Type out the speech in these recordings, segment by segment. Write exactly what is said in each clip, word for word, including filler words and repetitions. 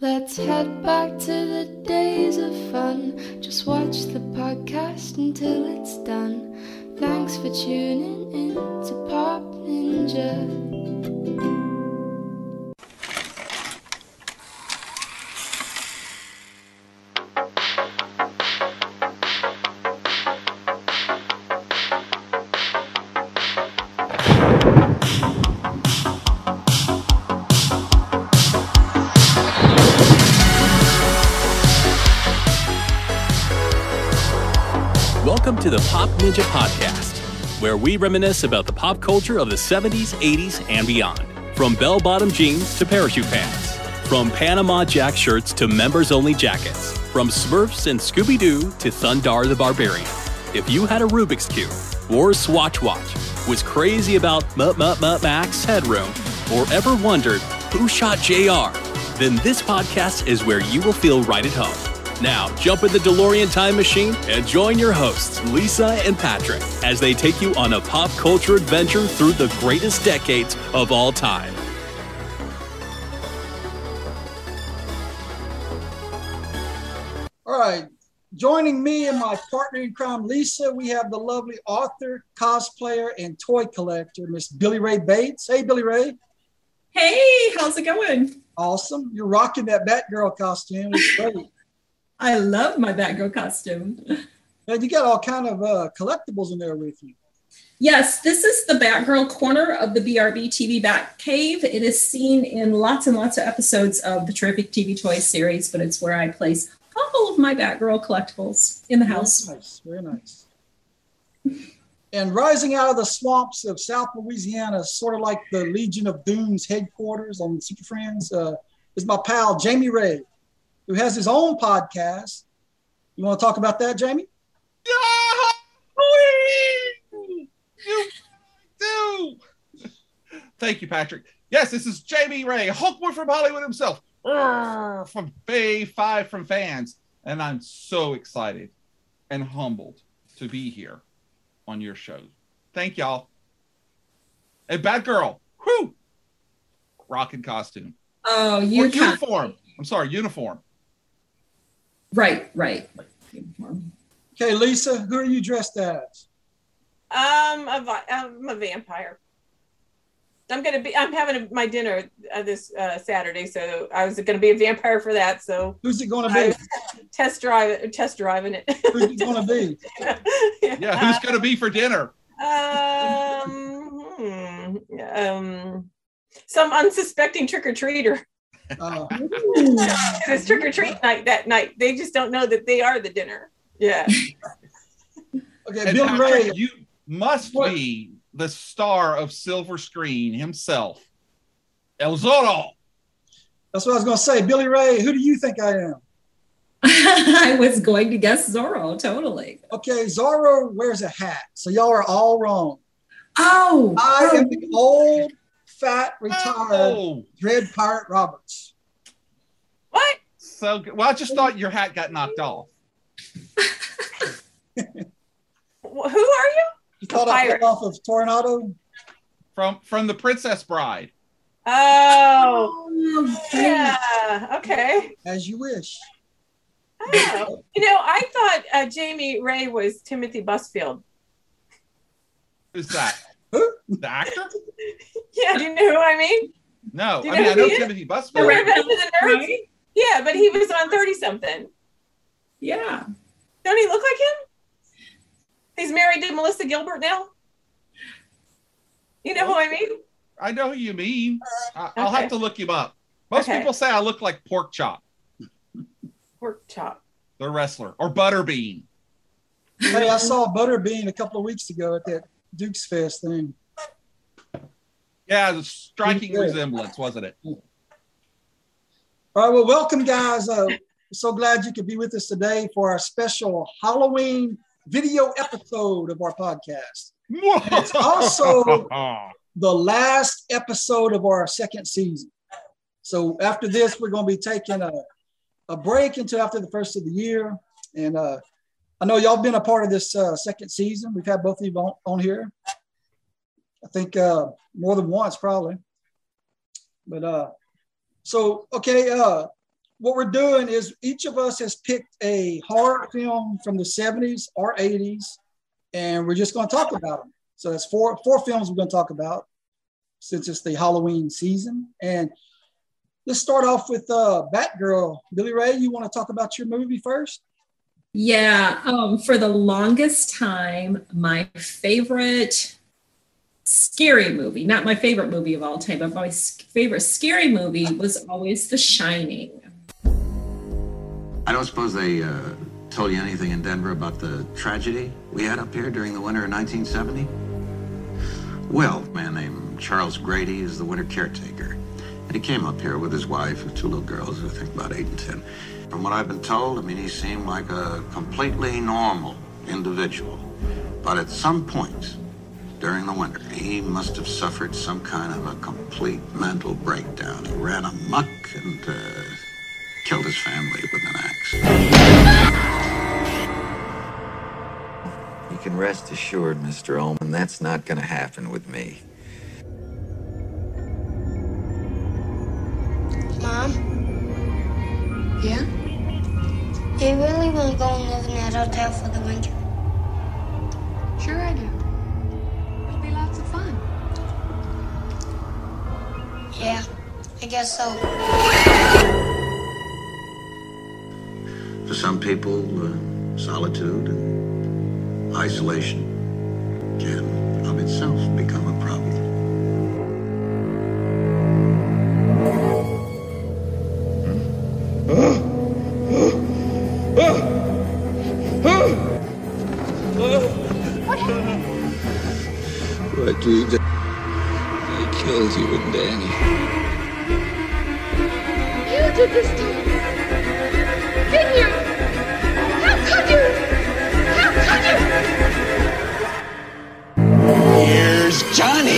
Let's head back to the days of fun. Just watch the podcast until it's done. Thanks for tuning in to Pop Ninja. To the Pop Ninja Podcast, where we reminisce about the pop culture of the seventies, eighties, and beyond. From bell-bottom jeans to parachute pants, from Panama Jack shirts to members-only jackets, from Smurfs and Scooby-Doo to Thundarr the Barbarian. If you had a Rubik's Cube, wore Swatch Watch, was crazy about Max Headroom, or ever wondered who shot J R, then this podcast is where you will feel right at home. Now, jump in the DeLorean time machine and join your hosts, Lisa and Patrick, as they take you on a pop culture adventure through the greatest decades of all time. All right, joining me and my partner in crime, Lisa, we have the lovely author, cosplayer, and toy collector, Miss Billy Ray Bates. Hey, Billy Ray. Hey, how's it going? Awesome. You're rocking that Batgirl costume. It's great. I love my Batgirl costume. And you got all kind of uh, collectibles in there with you. Yes, this is the Batgirl corner of the B R B T V Bat Cave. It is seen in lots and lots of episodes of the Terrific T V Toys series, but it's where I place all of my Batgirl collectibles in the house. Very nice, very nice. And rising out of the swamps of South Louisiana, sort of like the Legion of Doom's headquarters on Super Friends, uh, is my pal Jamie Ray, who has his own podcast. You want to talk about that, Jamie? Yeah, please! You do! Thank you, Patrick. Yes, this is Jamie Ray, Hulkwood from Hollywood himself, Urgh, from Bay five from fans. And I'm so excited and humbled to be here on your show. Thank y'all. And Batgirl, whoo! Rockin' costume. Oh, you can't. Uniform. I'm sorry, uniform. Right, right. Uniform. Okay, Lisa, who are you dressed as? Um, a vi- I'm a vampire. I'm gonna be. I'm having a, my dinner uh, this uh, Saturday, so I was gonna be a vampire for that. So who's it gonna be? Test drive, test driving it. Who's it gonna be? yeah. yeah, who's gonna be for dinner? Um, hmm, um, some unsuspecting trick or treater. Uh, it's trick or treat night that night. They just don't know that they are the dinner. Yeah. Okay, Bill Ray, you must what? be the star of silver screen himself, El Zorro. That's what I was going to say, Billy Ray. Who do you think I am? I was going to guess Zorro. Totally. Okay, Zorro wears a hat, so y'all are all wrong. Oh, I oh. am the old. Fat, retired, oh. Dread Pirate Roberts. What? So good. Well, I just thought your hat got knocked off. Who are you? You thought I fell off of Tornado? From from The Princess Bride. Oh. oh yeah. Okay. As you wish. Oh. You know, I thought uh, Jamie Ray was Timothy Busfield. Who's that? The actor? Yeah, do you know who I mean? No, I mean, I know Timothy Busfield. Right? Yeah, but he was on thirty something. Yeah. Don't he look like him? He's married to Melissa Gilbert now? You know who I mean? I know who you mean. Uh, I'll okay. have to look him up. Most okay. people say I look like Pork Chop. Pork Chop. The wrestler. Or Butterbean. Hey, I saw Butterbean a couple of weeks ago at that Duke's Fest thing. Yeah, it was a striking yeah. resemblance, wasn't it? All right, well, welcome, guys. Uh, so glad you could be with us today for our special Halloween video episode of our podcast. It's also the last episode of our second season. So after this, we're going to be taking a, a break until after the first of the year. And uh, I know y'all been a part of this uh, second season. We've had both of you on, on here. I think uh, more than once, probably. But uh, so, okay, uh, what we're doing is each of us has picked a horror film from the seventies or eighties, and we're just going to talk about them. So that's four four films we're going to talk about since it's the Halloween season. And let's start off with uh, Batgirl. Billy Ray, you want to talk about your movie first? Yeah, um, for the longest time, my favorite scary movie, not my favorite movie of all time, but my favorite scary movie was always The Shining. I don't suppose they uh, told you anything in Denver about the tragedy we had up here during the winter of nineteen seventy? Well, a man named Charles Grady is the winter caretaker. And he came up here with his wife and two little girls, I think about eight and ten. From what I've been told, I mean, he seemed like a completely normal individual. But at some point during the winter, he must have suffered some kind of a complete mental breakdown. He ran amok and uh, killed his family with an axe. You can rest assured, Mister Ullman, that's not going to happen with me. Mom? Yeah? Do you really want to go and live in that hotel for the winter? Sure I do. It'll be lots of fun. Yeah, I guess so. For some people, uh, solitude and isolation can of itself become a problem. Dude, they killed you and Danny. You did this to me, didn't you? How could you? How could you? Here's Johnny.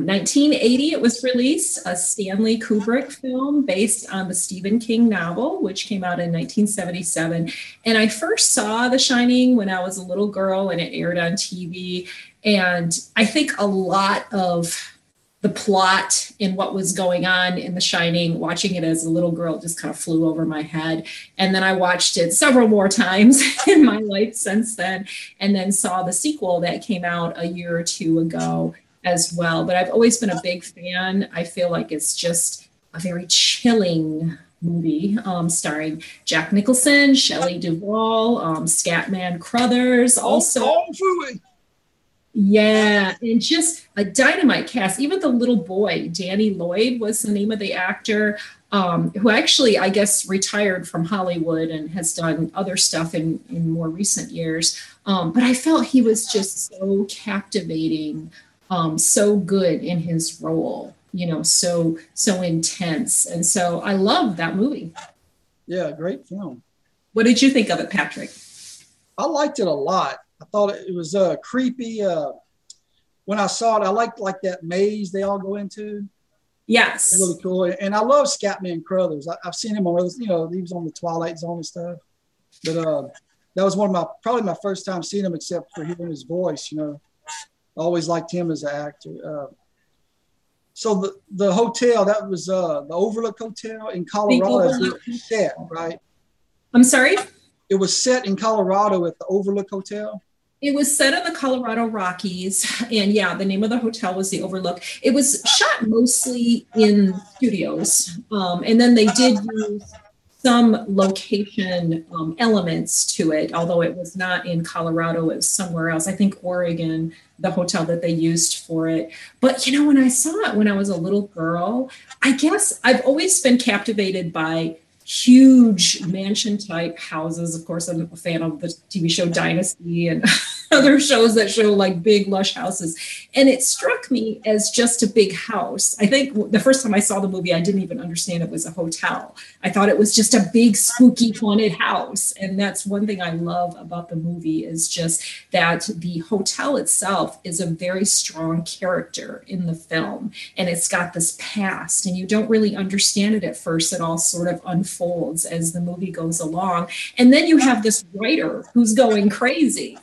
nineteen eighty, it was released, a Stanley Kubrick film based on the Stephen King novel, which came out in nineteen seventy-seven. And I first saw The Shining when I was a little girl and it aired on T V. And I think a lot of the plot and what was going on in The Shining, watching it as a little girl just kind of flew over my head. And then I watched it several more times in my life since then, and then saw the sequel that came out a year or two ago as well. But I've always been a big fan. I feel like it's just a very chilling movie, um, starring Jack Nicholson, Shelley Duvall, um, Scatman Crothers, also. Oh, really? Yeah, and just a dynamite cast. Even the little boy, Danny Lloyd was the name of the actor, um, who actually, I guess, retired from Hollywood and has done other stuff in, in more recent years. Um, but I felt he was just so captivating. Um, so good in his role, you know, so, so intense. And so I love that movie. Yeah, great film. What did you think of it, Patrick? I liked it a lot. I thought it was uh, creepy. Uh, when I saw it, I liked like that maze they all go into. Yes. It's really cool. And I love Scatman Crothers. I, I've seen him on others, you know, he was on the Twilight Zone and stuff. But uh, that was one of my, probably my first time seeing him except for hearing his voice, you know. Always liked him as an actor. Uh, so the, the hotel, that was uh, the Overlook Hotel in Colorado. It was set, right? I'm sorry? It was set in Colorado at the Overlook Hotel. It was set in the Colorado Rockies. And yeah, the name of the hotel was the Overlook. It was shot mostly in studios. Um, and then they did use some location um, elements to it, although it was not in Colorado, it was somewhere else. I think Oregon, the hotel that they used for it. But, you know, when I saw it when I was a little girl, I guess I've always been captivated by huge mansion type houses. Of course, I'm a fan of the T V show Dynasty and other shows that show like big lush houses. And it struck me as just a big house. I think the first time I saw the movie, I didn't even understand it was a hotel. I thought it was just a big spooky haunted house. And that's one thing I love about the movie, is just that the hotel itself is a very strong character in the film. And it's got this past, and you don't really understand it at first. It all sort of unfolds as the movie goes along. And then you have this writer who's going crazy.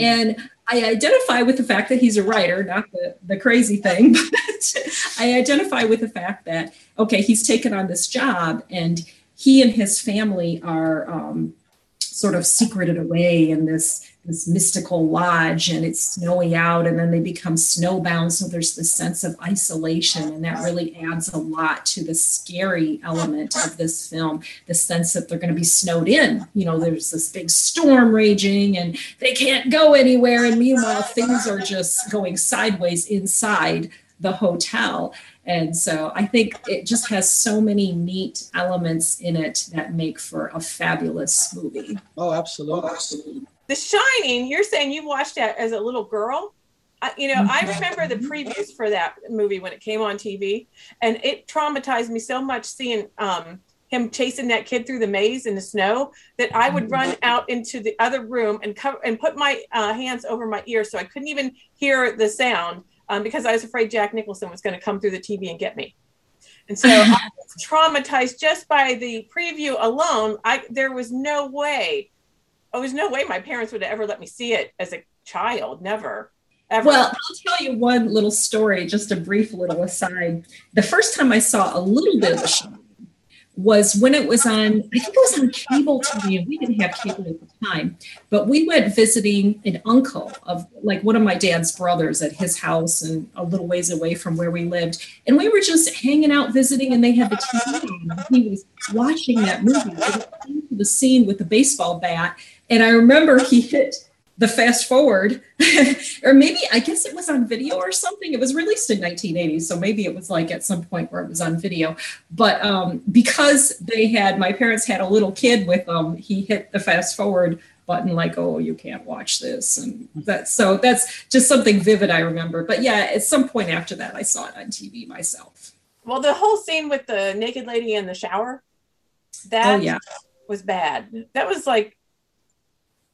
And I identify with the fact that he's a writer, not the, the crazy thing, but I identify with the fact that, okay, he's taken on this job, and he and his family are um, sort of secreted away in this, this mystical lodge, and it's snowy out, and then they become snowbound. So there's this sense of isolation, and that really adds a lot to the scary element of this film, the sense that they're going to be snowed in. You know, there's this big storm raging and they can't go anywhere. And meanwhile, things are just going sideways inside the hotel. And so I think it just has so many neat elements in it that make for a fabulous movie. Oh, absolutely. Absolutely. The Shining, you're saying you watched that as a little girl? I, you know, I remember the previews for that movie when it came on T V, and it traumatized me so much seeing um, him chasing that kid through the maze in the snow that I would run out into the other room and cover, and put my uh, hands over my ears so I couldn't even hear the sound um, because I was afraid Jack Nicholson was going to come through the T V and get me. And so I was traumatized just by the preview alone. I there was no way. Oh, there's no way my parents would have ever let me see it as a child. Never, ever. Well, I'll tell you one little story, just a brief little aside. The first time I saw a little bit of The Shining was when it was on, I think it was on cable T V, and we didn't have cable at the time, but we went visiting an uncle of like one of my dad's brothers at his house and a little ways away from where we lived. And we were just hanging out visiting, and they had the T V on, and he was watching that movie. It came to the scene with the baseball bat. And I remember he hit the fast forward, or maybe, I guess it was on video or something. It was released in nineteen eighty. So maybe it was like at some point where it was on video, but um, because they had, my parents had a little kid with them, he hit the fast forward button, like, oh, you can't watch this. And that's, so that's just something vivid I remember. But yeah, at some point after that, I saw it on T V myself. Well, the whole scene with the naked lady in the shower, that oh, yeah. was bad. That was like,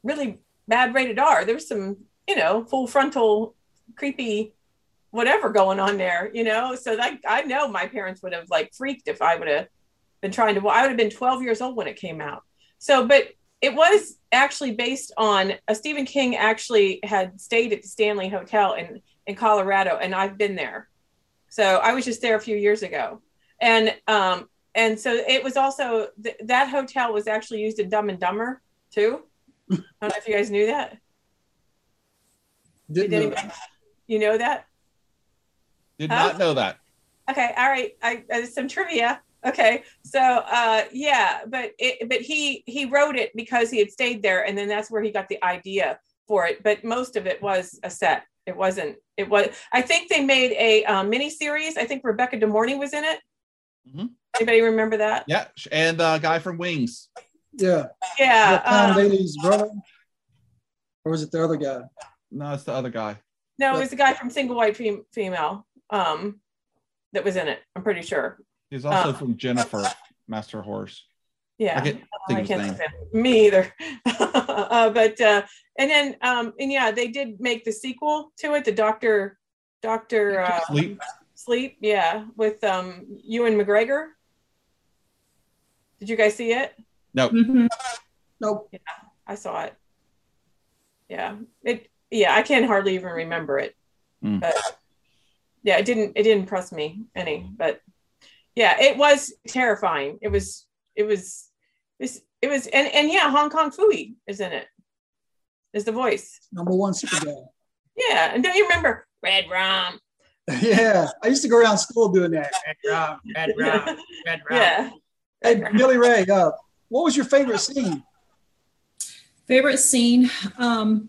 really bad rated R. There was some, you know, full frontal, creepy, whatever going on there, you know? So like, I know my parents would have like freaked if I would have been trying to, well, I would have been twelve years old when it came out. So, but it was actually based on a Stephen King actually had stayed at the Stanley Hotel in, in Colorado. And I've been there. So I was just there a few years ago. And, um, and so it was also, th- that hotel was actually used in Dumb and Dumber too. I don't know if you guys knew that. Didn't Did anybody, know that. You know that? Did huh? not know that. Okay, all right. I, I some trivia. Okay, so uh, yeah, but it, but he he wrote it because he had stayed there, and then that's where he got the idea for it. But most of it was a set. It wasn't. It was. I think they made a um, mini series. I think Rebecca De Morney was in it. Mm-hmm. Anybody remember that? Yeah, and the uh, guy from Wings. Yeah. Yeah. Um, Bailey's brother, or was it the other guy? No, it's the other guy. No, but, it was the guy from Single White Fem- Female um, that was in it. I'm pretty sure. He's also um, from Jennifer, Master Horse. Yeah. I can't think, I can't think of me either. uh, but uh, and then um, and yeah, they did make the sequel to it, the Doctor Doctor uh, Sleep. Sleep. Yeah, with um, Ewan McGregor. Did you guys see it? No. Mm-hmm. Nope. Yeah, I saw it. Yeah, it. Yeah, I can hardly even remember it. Mm. But yeah, it didn't. It didn't impress me any. But yeah, it was terrifying. It was. It was. It was. And and yeah, Hong Kong Phooey is in it. Is the voice number one supergirl? Yeah, and don't you remember Red Rum? Yeah, I used to go around school doing that. Red Rum, Red Rum, Red Rum. Yeah. Hey, Billy Ray. Uh, What was your favorite scene? Favorite scene? Um,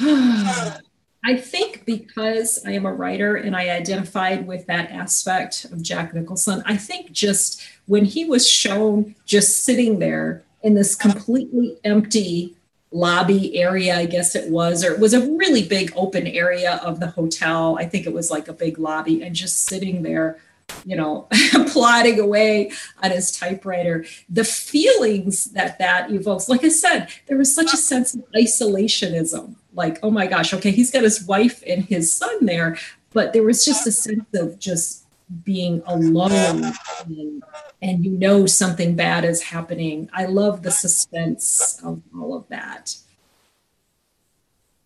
I think because I am a writer and I identified with that aspect of Jack Nicholson, I think just when he was shown just sitting there in this completely empty lobby area, I guess it was, or it was a really big open area of the hotel. I think it was like a big lobby, and just sitting there, you know, plodding away on his typewriter. The feelings that that evokes, like I said, there was such a sense of isolationism, like, oh my gosh, okay, he's got his wife and his son there, but there was just a sense of just being alone, and, and you know something bad is happening. I love the suspense of all of that.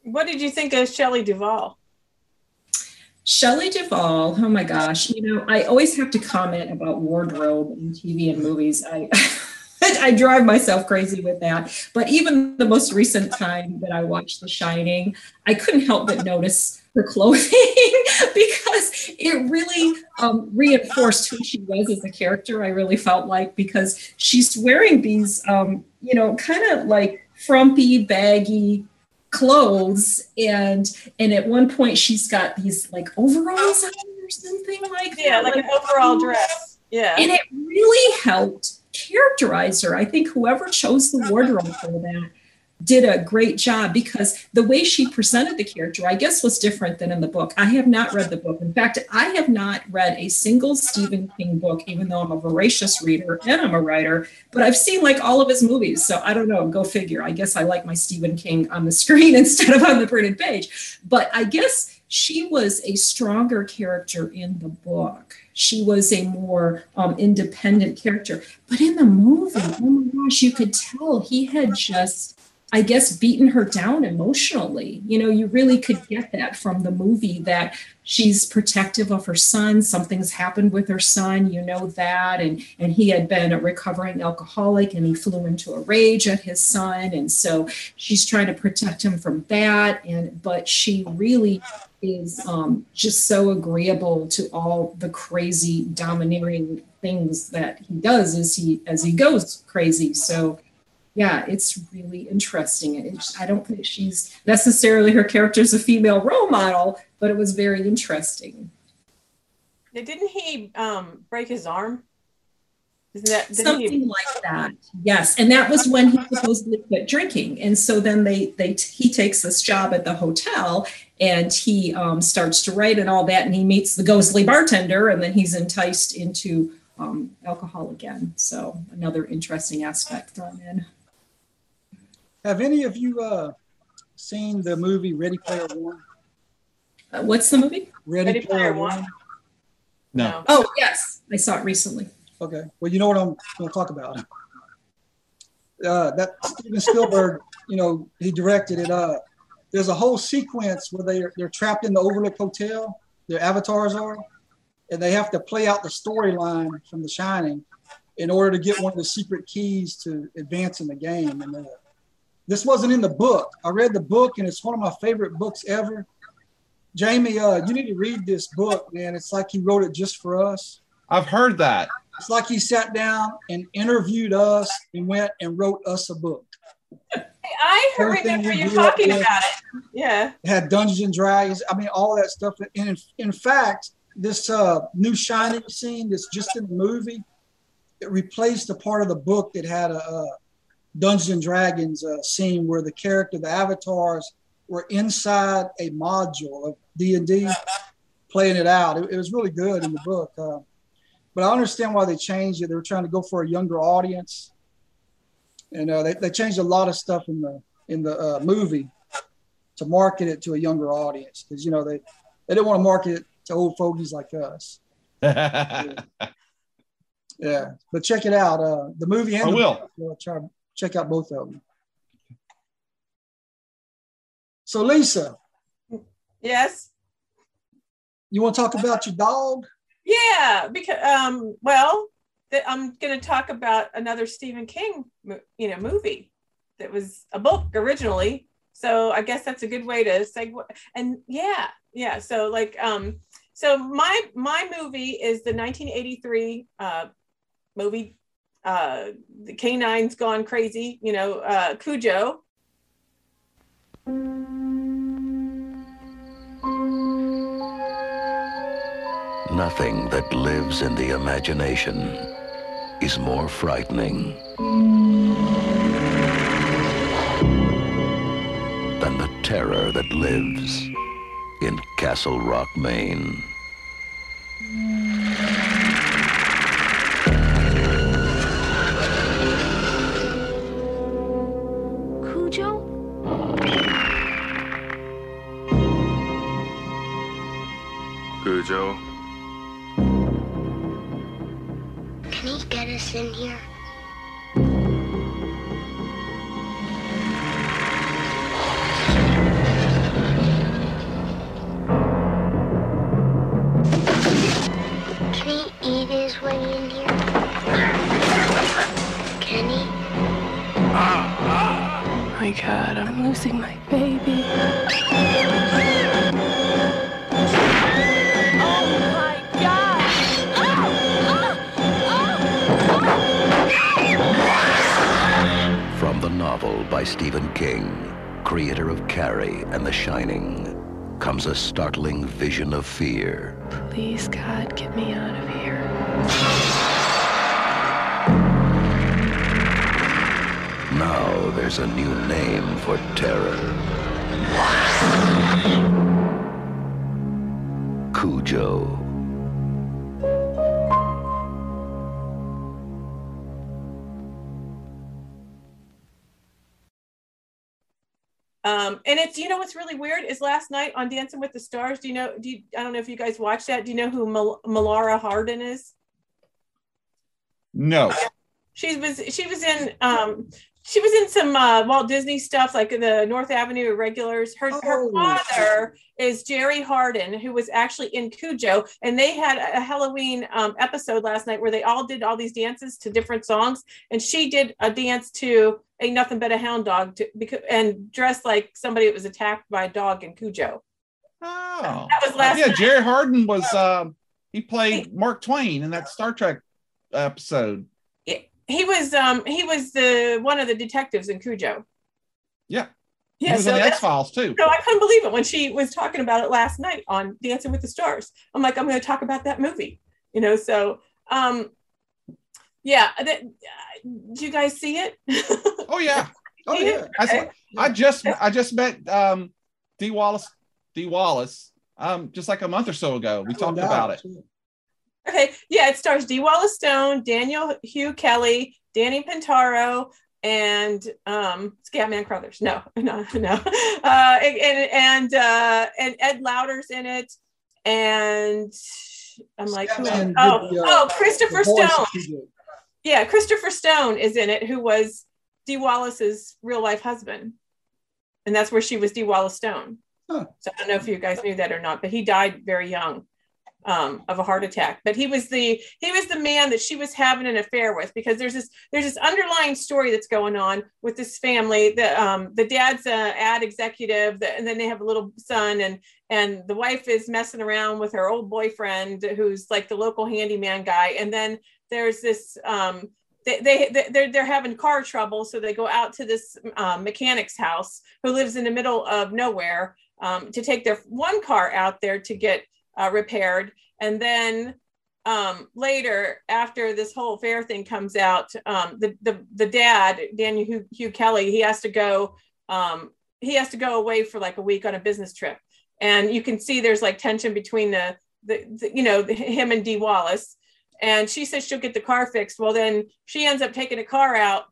What did you think of Shelley Duvall? Shelley Duvall, oh my gosh, you know, I always have to comment about wardrobe in T V and movies. I, I drive myself crazy with that. But even the most recent time that I watched The Shining, I couldn't help but notice her clothing because it really um, reinforced who she was as a character, I really felt like, because she's wearing these, um, you know, kind of like frumpy, baggy clothes, and and at one point she's got these like overalls on or something like yeah, that. Yeah, like, like an overall dress. Yeah. And it really helped characterize her. I think whoever chose the wardrobe for that did a great job, because the way she presented the character, I guess, was different than in the book. I have not read the book. In fact, I have not read a single Stephen King book, even though I'm a voracious reader and I'm a writer, but I've seen like all of his movies. So I don't know, go figure. I guess I like my Stephen King on the screen instead of on the printed page. But I guess she was a stronger character in the book. She was a more um, independent character. But in the movie, oh my gosh, you could tell he had just, I guess, beaten her down emotionally. You know, you really could get that from the movie, that she's protective of her son. Something's happened with her son, you know that. And, and he had been a recovering alcoholic, and he flew into a rage at his son. And so she's trying to protect him from that. And but she really is um, just so agreeable to all the crazy, domineering things that he does as he as he goes crazy. So yeah, it's really interesting. It's, I don't think she's necessarily, her character's a female role model, but it was very interesting. Now, didn't he um, break his arm? Isn't that, Something he... like that, yes. And that was when he supposedly quit drinking. And so then they, they he takes this job at the hotel, and he um, starts to write and all that, and he meets the ghostly bartender, and then he's enticed into um, alcohol again. So another interesting aspect thrown in. Have any of you uh, seen the movie Ready Player One? Uh, what's the movie? Ready, Ready Player, Player One. One? No. Oh, yes. I saw it recently. Okay. Well, you know what I'm going to talk about. Uh, that Steven Spielberg, you know, he directed it. Uh, there's a whole sequence where they're, they're trapped in the Overlook Hotel, their avatars are, and they have to play out the storyline from The Shining in order to get one of the secret keys to advance in the game. And uh, this wasn't in the book. I read the book, and it's one of my favorite books ever. Jamie, uh, you need to read this book, man. It's like he wrote it just for us. I've heard that. It's like he sat down and interviewed us and went and wrote us a book. I remember you talking about it. Yeah. It had Dungeons and Dragons. I mean, all that stuff. And in, in fact, this uh, new Shining scene that's just in the movie, it replaced the part of the book that had a, a Dungeons and Dragons uh, scene where the character, the avatars, were inside a module of D and D playing it out. It, it was really good in the book. Uh, but I understand why they changed it. They were trying to go for a younger audience. And uh, they, they changed a lot of stuff in the in the uh, movie to market it to a younger audience, because, you know, they, they didn't want to market it to old fogies like us. Yeah. Yeah, but check it out. Uh, the movie and I the will. Book, try to check out both of them. So, Lisa. Yes. You want to talk about your dog? Yeah, because um, well, th I'm going to talk about another Stephen King, you know, movie that was a book originally. So I guess that's a good way to segue. And yeah, yeah. So like, um, so my my movie is the nineteen eighty-three uh, movie, uh, the Canine's Gone Crazy. You know, uh, Cujo. Nothing that lives in the imagination is more frightening that lives in Castle Rock, Maine. Cujo? Cujo? Can he get us in here? Oh my God, I'm losing my baby. Oh my God! Oh, oh, oh. From the novel by Stephen King, creator of Carrie and The Shining, comes a startling vision of fear. Please, God, get me out of here. Now there's a new name for terror. Cujo. Um, and it's, you know, what's really weird is last night on Dancing with the Stars, do you know, do you, I don't know if you guys watched that. Do you know who Mal Malara Hardin is? No. Yeah. She was, she was in, um, she was in some uh, Walt Disney stuff, like the North Avenue Irregulars. Her, oh. her father is Jerry Hardin, who was actually in Cujo. And they had a Halloween um, episode last night where they all did all these dances to different songs. And she did a dance to Ain't Nothing But a Hound Dog to, because, and dressed like somebody that was attacked by a dog in Cujo. Oh, so that was last yeah, night. Jerry Hardin was, uh, he played Mark Twain in that Star Trek episode. He was um he was the one of the detectives in Cujo. Yeah. Yeah. He was so in the X-Files too. So I couldn't believe it when she was talking about it last night on Dancing with the Stars. I'm like, I'm going to talk about that movie, you know. So um, yeah. That, uh, do you guys see it? Oh yeah. Oh yeah. I, I just I just met um Dee Wallace Dee Wallace um just like a month or so ago. We oh, talked no. about it. Okay, yeah, it stars Dee Wallace Stone, Daniel Hugh Kelly, Danny Pintaro, and um, Scatman Crothers. No, no, no. Uh, and and uh, and Ed Lauder's in it, and I'm like, Scatman, oh, the, uh, oh, Christopher Stone. Yeah, Christopher Stone is in it, who was Dee Wallace's real life husband, and that's where she was Dee Wallace Stone. Huh. So I don't know if you guys knew that or not, but he died very young. Um, of a heart attack, but he was the he was the man that she was having an affair with, because there's this there's this underlying story that's going on with this family. The um, the dad's a ad executive, and then they have a little son, and and the wife is messing around with her old boyfriend, who's like the local handyman guy. And then there's this um, they they they're they're having car trouble, so they go out to this um, mechanic's house, who lives in the middle of nowhere, um, to take their one car out there to get Uh, repaired. And then um, later, after this whole fair thing comes out, um, the, the the dad, Daniel Hugh, Hugh Kelly, he has to go um, he has to go away for like a week on a business trip, and you can see there's like tension between the the, the you know the, him and Dee Wallace, and she says she'll get the car fixed. Well, then she ends up taking a car out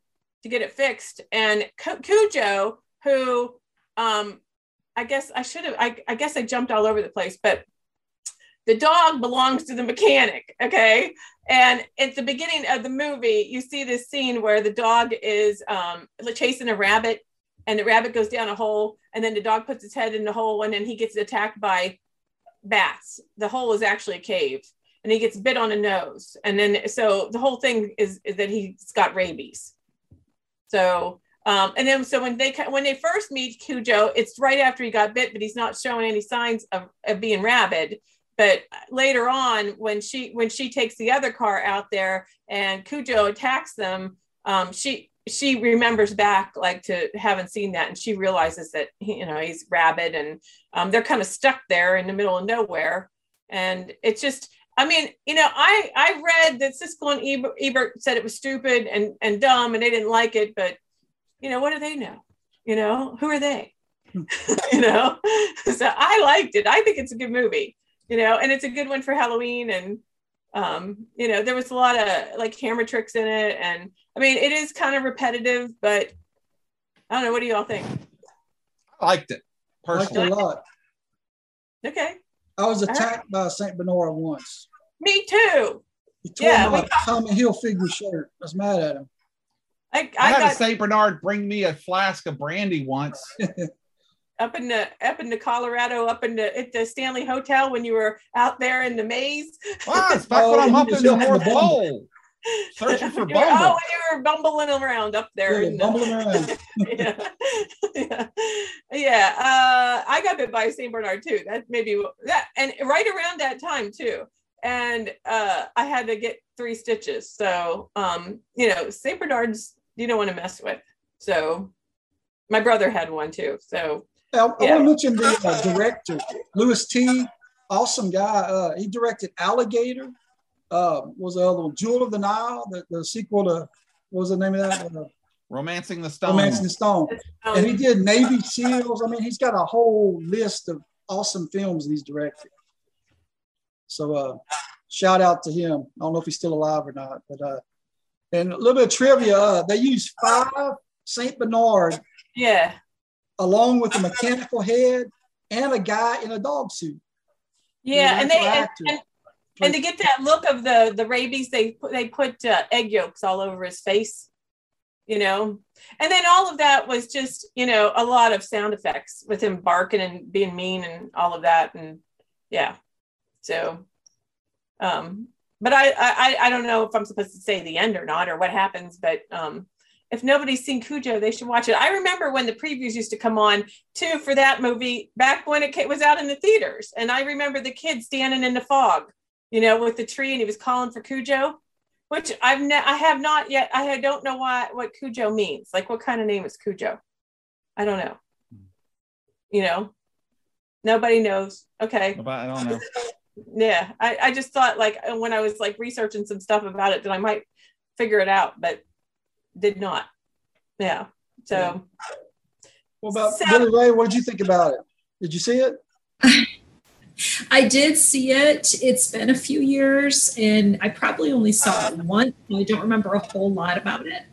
to get it fixed, and Cujo, who um, I guess I should have I, I guess I jumped all over the place, but the dog belongs to the mechanic, okay? And at the beginning of the movie, you see this scene where the dog is um, chasing a rabbit, and the rabbit goes down a hole, and then the dog puts his head in the hole, and then he gets attacked by bats. The hole is actually a cave, and he gets bit on the nose. And then, so the whole thing is, is that he's got rabies. So, um, and then, so when they, when they first meet Cujo, it's right after he got bit, but he's not showing any signs of, of being rabid. But later on, when she when she takes the other car out there and Cujo attacks them, um, she she remembers back like to having seen that, and she realizes that he, you know he's rabid, and um, they're kind of stuck there in the middle of nowhere. And it's just, I mean, you know, I I read that Siskel and Ebert, Ebert said it was stupid and and dumb, and they didn't like it. But you know, what do they know? You know, who are they? you know? So I liked it. I think it's a good movie, you know, and it's a good one for Halloween. And, um, you know, there was a lot of like camera tricks in it. And I mean, it is kind of repetitive, but I don't know. What do you all think? I liked it personally. I liked it a lot. Okay. I was attacked right. by a Saint Bernard once. Me too. He tore yeah, my Tommy Hilfiger shirt. I was mad at him. I, I, I had got, a Saint Bernard bring me a flask of brandy once. Up in the up in the Colorado, up in the at the Stanley Hotel when you were out there in the maze. Wow, that's oh, what I'm up in the North Pole. Searching for Bumble. Oh, you were bumbling around up there. Yeah, the, bumbling around. yeah, yeah. yeah. Uh, I got bit by a Saint Bernard too. That maybe that and right around that time too. And uh, I had to get three stitches. So, um, you know, Saint Bernard's you don't want to mess with. So my brother had one too. So now, yeah. I want to mention the uh, director, Louis T. Awesome guy. Uh, he directed Alligator. Uh, was the other one, Jewel of the Nile, the, the sequel to, what was the name of that? Uh, Romancing the Stone. Romancing the Stone. And he did Navy SEALs. I mean, he's got a whole list of awesome films he's directed. So uh, shout out to him. I don't know if he's still alive or not. But uh, and a little bit of trivia, uh, they used five Saint Bernard yeah, along with a mechanical head and a guy in a dog suit. Yeah, and, and they and, and, and to get that look of the, the rabies, they put, they put uh, egg yolks all over his face, you know. And then all of that was just, you know, a lot of sound effects with him barking and being mean and all of that. And yeah. So, um, but I, I, I don't know if I'm supposed to say the end or not, or what happens, but, um, if nobody's seen Cujo, they should watch it. I remember when the previews used to come on too, for that movie back when it was out in the theaters. And I remember the kid standing in the fog, you know, with the tree and he was calling for Cujo, which I've, ne- I have not yet. I don't know why, what Cujo means. Like what kind of name is Cujo? I don't know. You know, nobody knows. Okay. I don't know. Yeah, I, I just thought like when I was like researching some stuff about it that I might figure it out, but did not. Yeah. So. Yeah. What about so, Billy Ray? What did you think about it? Did you see it? I did see it. It's been a few years, and I probably only saw it once. I don't remember a whole lot about it,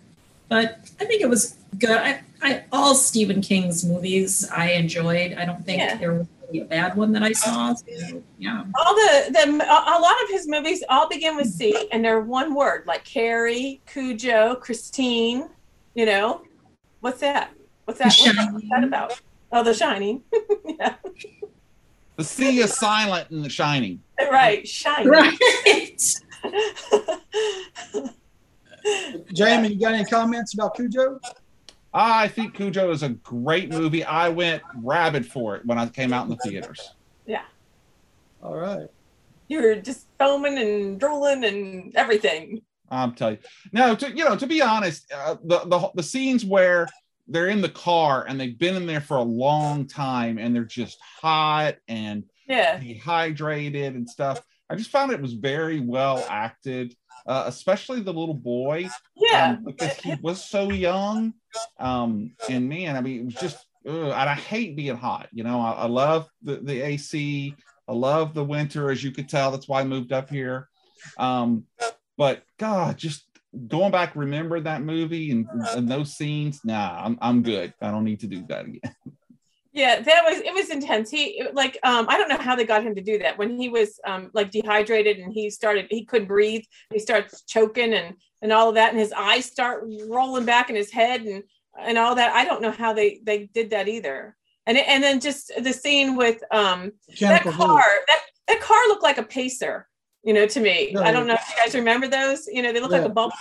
but I think it was good. I, I all Stephen King's movies I enjoyed. I don't think yeah. there was a bad one that I saw. So, yeah. All the, the a lot of his movies all begin with C and they're one word, like Carrie, Cujo, Christine, you know. What's that? What's that? What's that about? Oh, The Shining. yeah. The C is silent in The Shining. Right. Shining. Right. Jamie, you got any comments about Cujo? I think Cujo is a great movie. I went rabid for it when I came out in the theaters. Yeah. All right. You were just foaming and drooling and everything. I'm telling you. Now, to, you know, to be honest, uh, the, the the scenes where they're in the car and they've been in there for a long time and they're just hot and yeah. dehydrated and stuff, I just found it was very well acted. Uh, especially the little boy, yeah, um, because he was so young, um, and man, I mean, it was just, ugh, and I hate being hot, you know, I, I love the, the A C, I love the winter, as you could tell, that's why I moved up here, um, but God, just going back, remember that movie and, and those scenes, nah, I'm, I'm good, I don't need to do that again. Yeah, that was, it was intense. He like, um, I don't know how they got him to do that when he was um, like dehydrated and he started, he couldn't breathe. He starts choking and, and all of that. And his eyes start rolling back in his head and, and all that. I don't know how they, they did that either. And it, and then just the scene with um, that car, that, that car looked like a pacer, you know, to me. No, I don't know if you guys remember those, you know, they look yeah. like a bubble.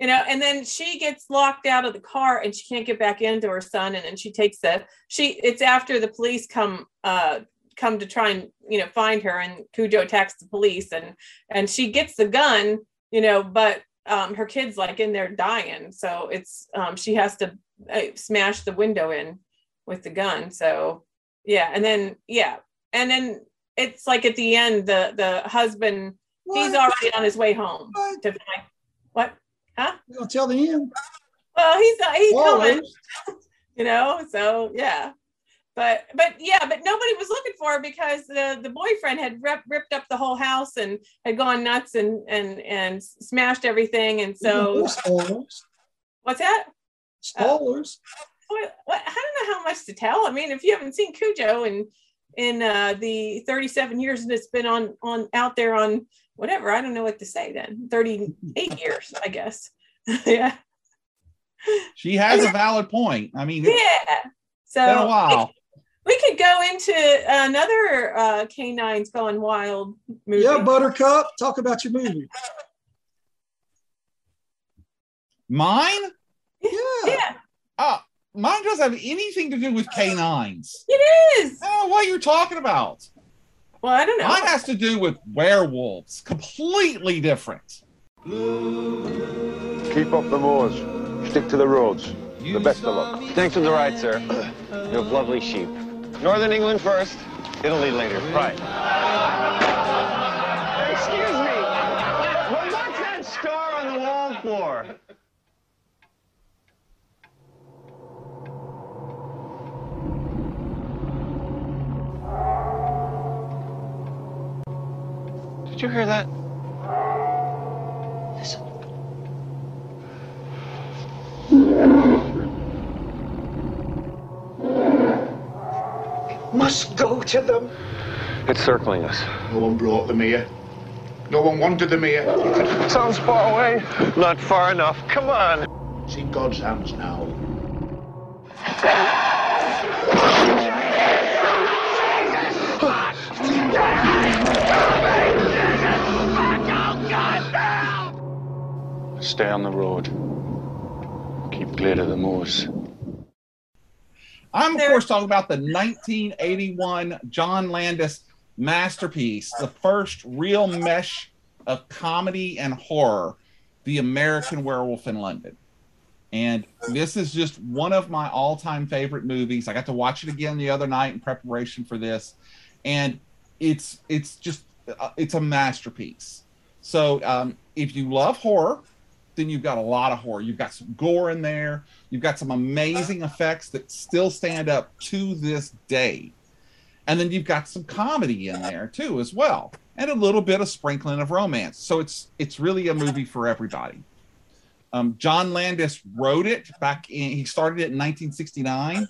You know, and then she gets locked out of the car and she can't get back into her son. And then she takes the, she, it's after the police come, uh, come to try and, you know, find her, and Cujo attacks the police and, and she gets the gun, you know, but, um, her kid's like in there dying. So it's, um, she has to uh, smash the window in with the gun. So yeah. And then, yeah. And then it's like at the end, the, the husband, what? He's already on his way home to find what? Huh? You'll tell the end. Well, he's uh, he's Whoa. coming, you know. So yeah, But but yeah, but nobody was looking for her because the, the boyfriend had rip, ripped up the whole house and had gone nuts and and and smashed everything. And so spoilers. What's that? Spoilers. Uh, what, I don't know how much to tell. I mean, if you haven't seen Cujo in in uh, the thirty-seven years that it's been on on out there on whatever, I don't know what to say then. thirty-eight years, I guess. Yeah. She has a valid point. I mean, yeah. So been a while. We could go into another uh, Canines Going Wild movie. Yeah, Buttercup, talk about your movie. Mine? Yeah. Yeah. Uh, mine doesn't have anything to do with canines. It is. Oh, what are you talking about? Well, I don't know. Mine has to do with werewolves. Completely different. Keep up the moors. Stick to the roads. The best of luck. Thanks for the ride, sir. You have lovely sheep. Northern England first, Italy later. Right. Excuse me. Well, what's that star on the wall for? Did you hear that? Listen. Must go to them. It's circling us. No one brought them here. No one wanted them here. Sounds far away. Not far enough. Come on. It's in God's hands now. Stay on the road. Keep clear of the moors. I'm, of course, talking about the nineteen eighty-one John Landis masterpiece, the first real mesh of comedy and horror, The American Werewolf in London. And this is just one of my all-time favorite movies. I got to watch it again the other night in preparation for this. And it's it's just, it's a masterpiece. So um, if you love horror, then you've got a lot of horror. You've got some gore in there. You've got some amazing effects that still stand up to this day. And then you've got some comedy in there too as well. And a little bit of sprinkling of romance. So it's it's really a movie for everybody. Um, John Landis wrote it back in, he started it in nineteen sixty-nine.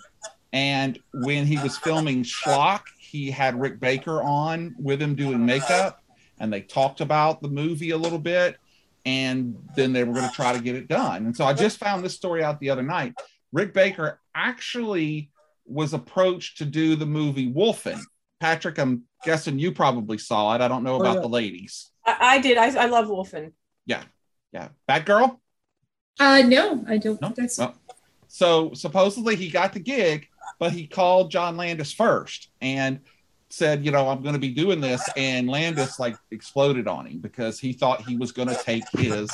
And when he was filming Schlock, he had Rick Baker on with him doing makeup. And they talked about the movie a little bit. And then they were going to try to get it done. And so I just found this story out the other night. Rick Baker actually was approached to do the movie Wolfen. Patrick, I'm guessing you probably saw it. I don't know about oh, yeah. the ladies. I, I did. I, I love Wolfen. Yeah. Yeah. Batgirl? Uh, no, I don't. No? That's... No. So supposedly he got the gig, but he called John Landis first and said, you know, I'm going to be doing this, and Landis like exploded on him because he thought he was going to take his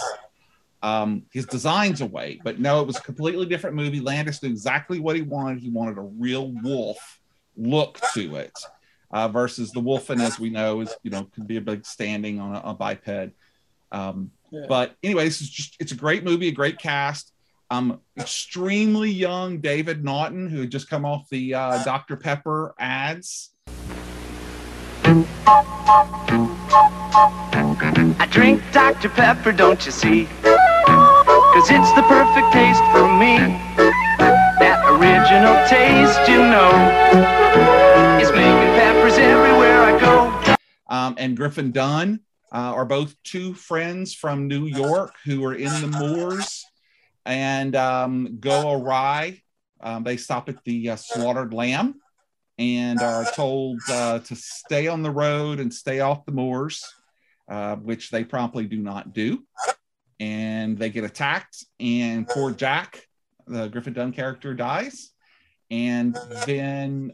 um, his designs away. But no, it was a completely different movie. Landis knew exactly what he wanted. He wanted a real wolf look to it uh, versus the Wolfen, as we know, is you know could be a big standing on a, a biped. Um, yeah. But anyway, this is just it's a great movie, a great cast. Um, extremely young David Naughton, who had just come off the uh, Doctor Pepper ads. I drink Doctor Pepper, don't you see? Cause it's the perfect taste for me. That original taste, you know, is making peppers everywhere I go. Um, and Griffin Dunne uh, are both two friends from New York who are in the moors and um, go awry. Um, they stop at the uh, Slaughtered Lamb and are told uh, to stay on the road and stay off the moors, uh, which they promptly do not do. And they get attacked, and poor Jack, the Griffin Dunne character, dies. And then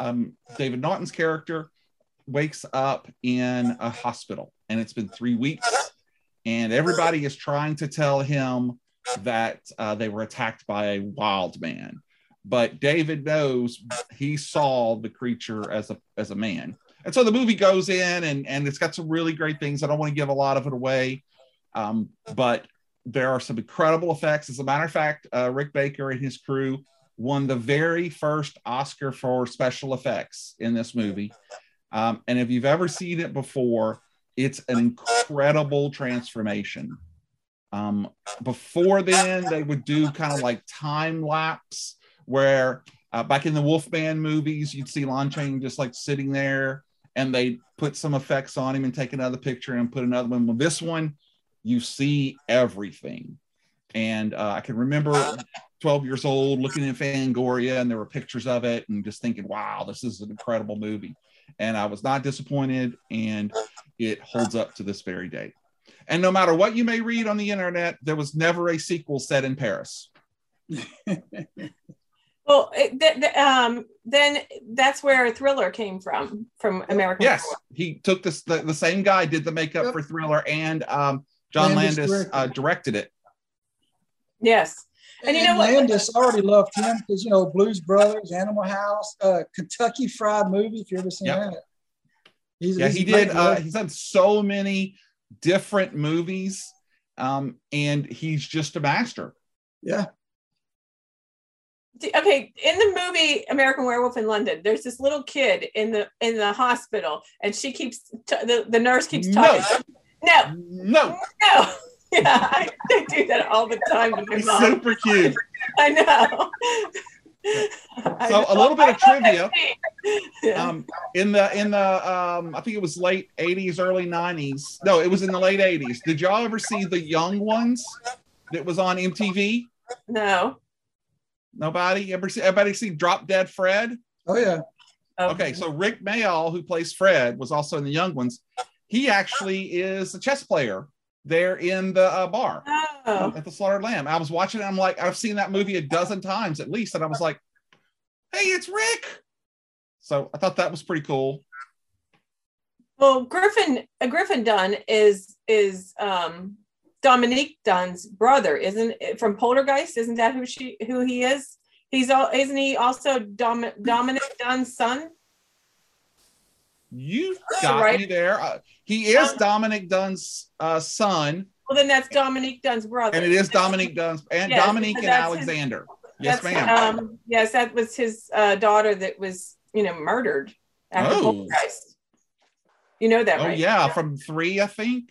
um, David Naughton's character wakes up in a hospital, and it's been three weeks. And everybody is trying to tell him that uh, they were attacked by a wild man. But David knows he saw the creature as a as a man. And so the movie goes in and, and it's got some really great things. I don't want to give a lot of it away, um, but there are some incredible effects. As a matter of fact, uh, Rick Baker and his crew won the very first Oscar for special effects in this movie. Um, and if you've ever seen it before, it's an incredible transformation. Um, before then, they would do kind of like time lapse where uh, back in the Wolfman movies, you'd see Lon Chaney just like sitting there and they put some effects on him and take another picture and put another one. With this one, you see everything. And uh, I can remember twelve years old looking in Fangoria and there were pictures of it and just thinking, wow, this is an incredible movie. And I was not disappointed, and it holds up to this very day. And no matter what you may read on the internet, there was never a sequel set in Paris. Well, th th um, then that's where Thriller came from, from American. Yes, War. He took this, the, the same guy did the makeup yep. for Thriller, and um, John Landis, Landis uh, directed it. Yes. And, and you know what? Landis already loved him because, you know, Blues Brothers, Animal House, uh, Kentucky Fried Movie, if you've ever seen yep. that. He's, yeah, he's he did. Uh, he's done so many different movies, um, and he's just a master. Yeah. Okay, in the movie American Werewolf in London, there's this little kid in the in the hospital, and she keeps t the the nurse keeps talking. No, no, no. no. Yeah, I, I do that all the time. To my mom. Super cute. I know. So I know. A little bit of trivia. Yeah. Um, in the in the um, I think it was late eighties, early nineties. No, it was in the late eighties. Did y'all ever see The Young Ones? That was on M T V. No. Nobody ever see. Everybody see Drop Dead Fred? Oh yeah. Okay, okay, so Rick Mayall, who plays Fred, was also in The Young Ones. He actually is a chess player. There in the uh, bar oh. at the Slaughtered Lamb. I was watching it. I'm like, I've seen that movie a dozen times at least. And I was like, hey, it's Rick. So I thought that was pretty cool. Well, Griffin, uh, Griffin Dunne is, is um, Dominique Dunne's brother, isn't it? From Poltergeist. Isn't that who she, who he is? He's all, isn't he also Dom, Dominique Dunne's son? You've got right. me there. Uh, he is Dominique Dunne's uh, son. Well, then that's Dominique Dunne's brother. And it is Dominique Dunne's, and yes, Dominique and Alexander. His, yes, ma'am. Um, yes, that was his uh, daughter that was, you know, murdered after oh. Poltergeist. You know that, oh, right? Oh, yeah, yeah, from three, I think.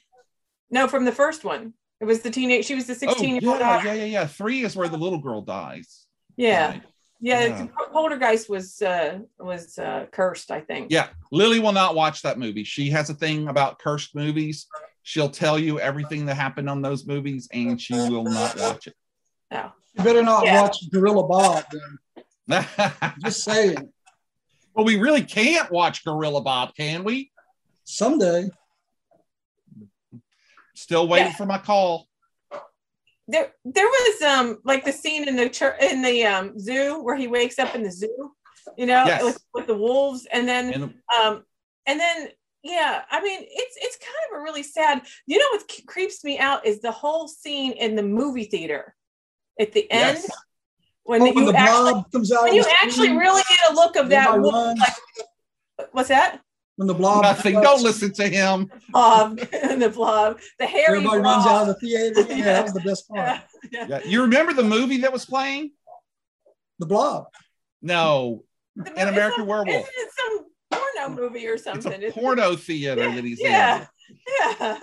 No, from the first one. It was the teenage, she was the sixteen-year-old oh, yeah, daughter. Yeah, yeah, yeah. Three is where the little girl dies. Yeah. Died. Yeah, yeah. Poltergeist was uh, was uh, cursed, I think. Yeah, Lily will not watch that movie. She has a thing about cursed movies. She'll tell you everything that happened on those movies, and she will not watch it. No, you better not yeah. watch Gorilla Bob. Then. Just saying. Well, we really can't watch Gorilla Bob, can we? Someday. Still waiting yeah. for my call. There, there was um like the scene in the church, in the um zoo where he wakes up in the zoo, you know, yes. with, with the wolves, and then and the um and then yeah, I mean it's it's kind of a really sad. You know what creeps me out is the whole scene in the movie theater at the end yes. when, oh, the, when you the actually blob comes out when you actually really get a look of that wolf, like, what's that? When the blob nothing. Comes. Don't listen to him. The blob, the blob, the hairy everybody blob. Runs out of the theater. Yeah, yeah. That was the best part. Yeah. Yeah. You remember the movie that was playing? The Blob. No, the, An American some, Werewolf. It's some porno movie or something. It's a it's porno it? theater yeah, that he's yeah, in. Yeah, yeah.